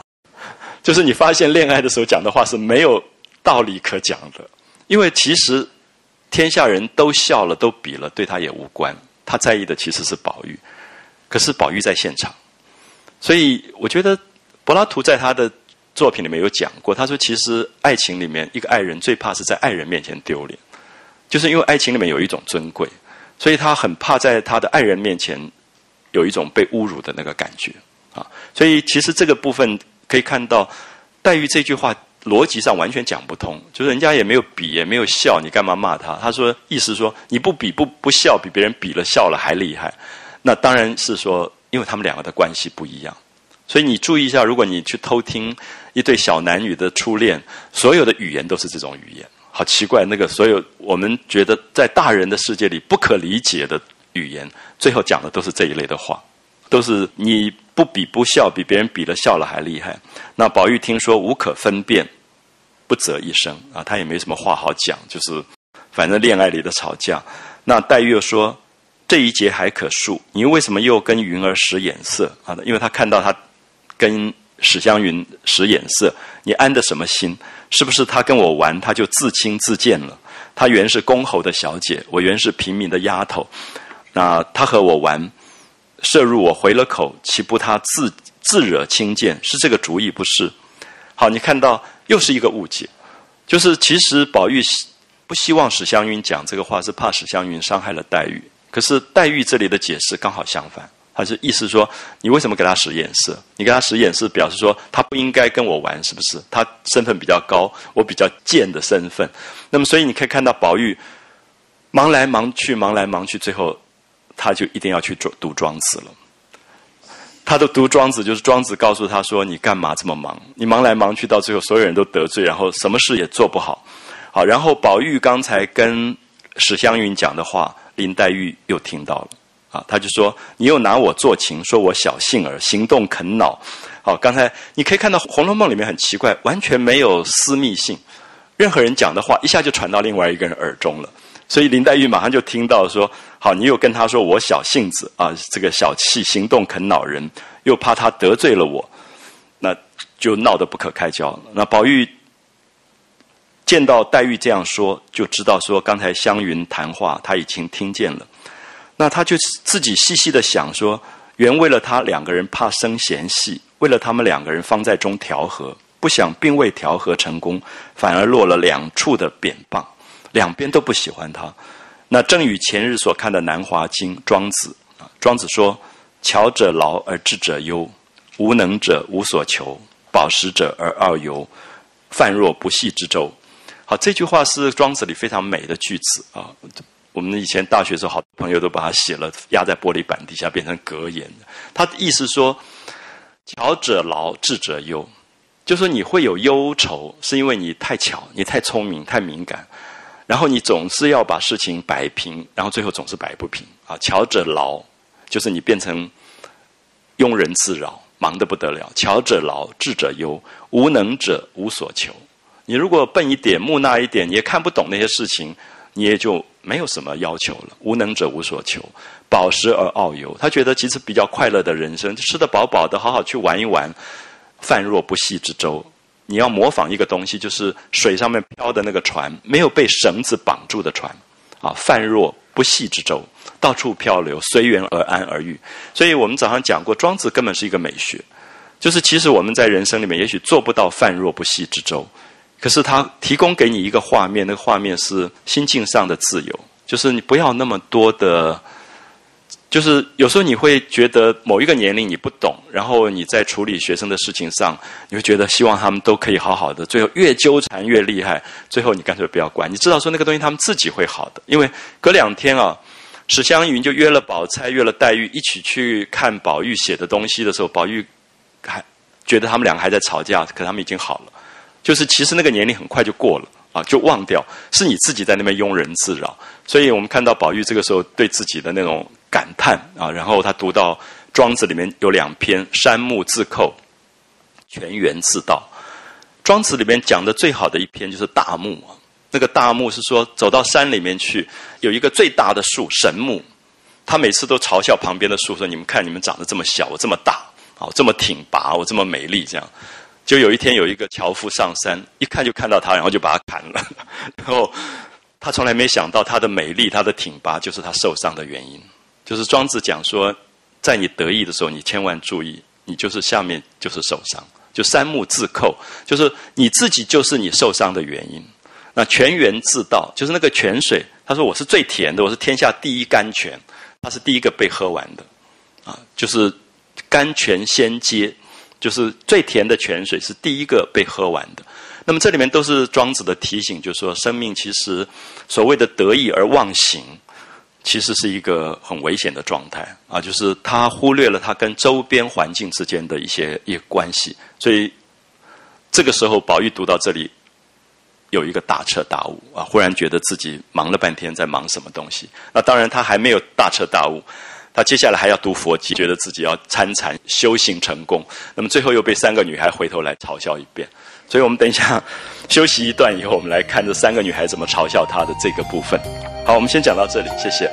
就是你发现恋爱的时候讲的话是没有道理可讲的，因为其实天下人都笑了都比了，对他也无关，他在意的其实是宝玉。可是宝玉在现场，所以我觉得柏拉图在他的作品里面有讲过，他说其实爱情里面一个爱人最怕是在爱人面前丢脸，就是因为爱情里面有一种尊贵，所以他很怕在他的爱人面前有一种被侮辱的那个感觉啊，所以其实这个部分可以看到，黛玉这句话逻辑上完全讲不通，就是人家也没有比也没有笑，你干嘛骂他？他说意思说你不比不笑，比别人比了笑了还厉害。那当然是说，因为他们两个的关系不一样，所以你注意一下，如果你去偷听一对小男女的初恋，所有的语言都是这种语言。好奇怪，那个所有我们觉得在大人的世界里不可理解的语言，最后讲的都是这一类的话，都是你不比不笑，比别人比了笑了还厉害。那宝玉听说无可分辨，不啧一声啊，他也没什么话好讲，就是反正恋爱里的吵架。那黛玉又说这一节还可恕，你为什么又跟云儿使眼色啊？因为他看到他跟史湘云使眼色，你安的什么心？是不是他跟我玩，他就自轻自贱了？他原是公侯的小姐，我原是平民的丫头，那他和我玩，射入我回了口，岂不他自惹轻贱？是这个主意不是？好，你看到又是一个误解，就是其实宝玉不希望史湘云讲这个话，是怕史湘云伤害了黛玉。可是黛玉这里的解释刚好相反。他是意思说，你为什么给他使眼色？你给他使眼色，表示说他不应该跟我玩，是不是？他身份比较高，我比较贱的身份。那么，所以你可以看到宝玉忙来忙去，忙来忙去，最后他就一定要去读庄子了。他的读庄子就是庄子告诉他说：“你干嘛这么忙？你忙来忙去，到最后所有人都得罪，然后什么事也做不好。”好，然后宝玉刚才跟史湘云讲的话，林黛玉又听到了。啊，他就说你又拿我做情，说我小性儿，行动啃脑。好，刚才你可以看到《红楼梦》里面很奇怪，完全没有私密性，任何人讲的话一下就传到另外一个人耳中了。所以林黛玉马上就听到说，好，你又跟他说我小性子啊，这个小气，行动啃脑人，又怕他得罪了我，那就闹得不可开交了。那宝玉见到黛玉这样说，就知道说刚才湘云谈话他已经听见了。那他就自己细细的想说，原为了他两个人怕生嫌隙，为了他们两个人方在中调和，不想并未调和成功，反而落了两处的扁棒，两边都不喜欢他。那正与前日所看的《南华经》庄子，庄子说：巧者劳而智者忧，无能者无所求，饱食者而遨游，泛若不系之舟。好，这句话是庄子里非常美的句子啊。我们以前大学的时候，好多朋友都把它写了，压在玻璃板底下，变成格言。他的意思说：巧者劳，智者忧，就说你会有忧愁，是因为你太巧，你太聪明，太敏感，然后你总是要把事情摆平，然后最后总是摆不平啊。巧者劳，就是你变成庸人自扰，忙得不得了。巧者劳，智者忧，无能者无所求。你如果笨一点，木讷一点，你也看不懂那些事情，你也就没有什么要求了。无能者无所求，饱食而遨游。他觉得其实比较快乐的人生，吃得饱饱的，好好去玩一玩。泛若不系之舟，你要模仿一个东西，就是水上面飘的那个船，没有被绳子绑住的船啊。泛若不系之舟，到处漂流，随缘而安而愈。所以我们早上讲过，庄子根本是一个美学，就是其实我们在人生里面也许做不到泛若不系之舟，可是他提供给你一个画面，那个画面是心境上的自由，就是你不要那么多的就是有时候你会觉得某一个年龄你不懂，然后你在处理学生的事情上，你会觉得希望他们都可以好好的，最后越纠缠越厉害，最后你干脆不要管，你知道说那个东西他们自己会好的。因为隔两天啊，史湘云就约了宝钗约了黛玉一起去看宝玉写的东西的时候，宝玉还觉得他们两个还在吵架，可他们已经好了。就是其实那个年龄很快就过了啊，就忘掉，是你自己在那边庸人自扰。所以我们看到宝玉这个时候对自己的那种感叹啊，然后他读到庄子里面有两篇《山木自寇》《泉源自道》。庄子里面讲的最好的一篇就是大木，那个大木是说走到山里面去，有一个最大的树神木，他每次都嘲笑旁边的树说，你们看你们长得这么小，我这么大，我这么挺拔，我这么美丽。这样就有一天有一个樵夫上山，一看就看到他，然后就把他砍了。然后他从来没想到他的美丽他的挺拔就是他受伤的原因。就是庄子讲说，在你得意的时候你千万注意，你就是下面就是受伤，就山木自寇，就是你自己就是你受伤的原因。那泉源自道，就是那个泉水，他说我是最甜的，我是天下第一甘泉，他是第一个被喝完的啊，就是甘泉先接，就是最甜的泉水是第一个被喝完的。那么这里面都是庄子的提醒，就是说生命其实所谓的得意而忘形，其实是一个很危险的状态啊，就是他忽略了他跟周边环境之间的一些关系。所以这个时候宝玉读到这里有一个大彻大悟啊，忽然觉得自己忙了半天在忙什么东西。那当然他还没有大彻大悟，他接下来还要读佛经，觉得自己要参禅修行成功，那么最后又被三个女孩回头来嘲笑一遍。所以我们等一下休息一段以后，我们来看这三个女孩怎么嘲笑她的这个部分。好，我们先讲到这里，谢谢。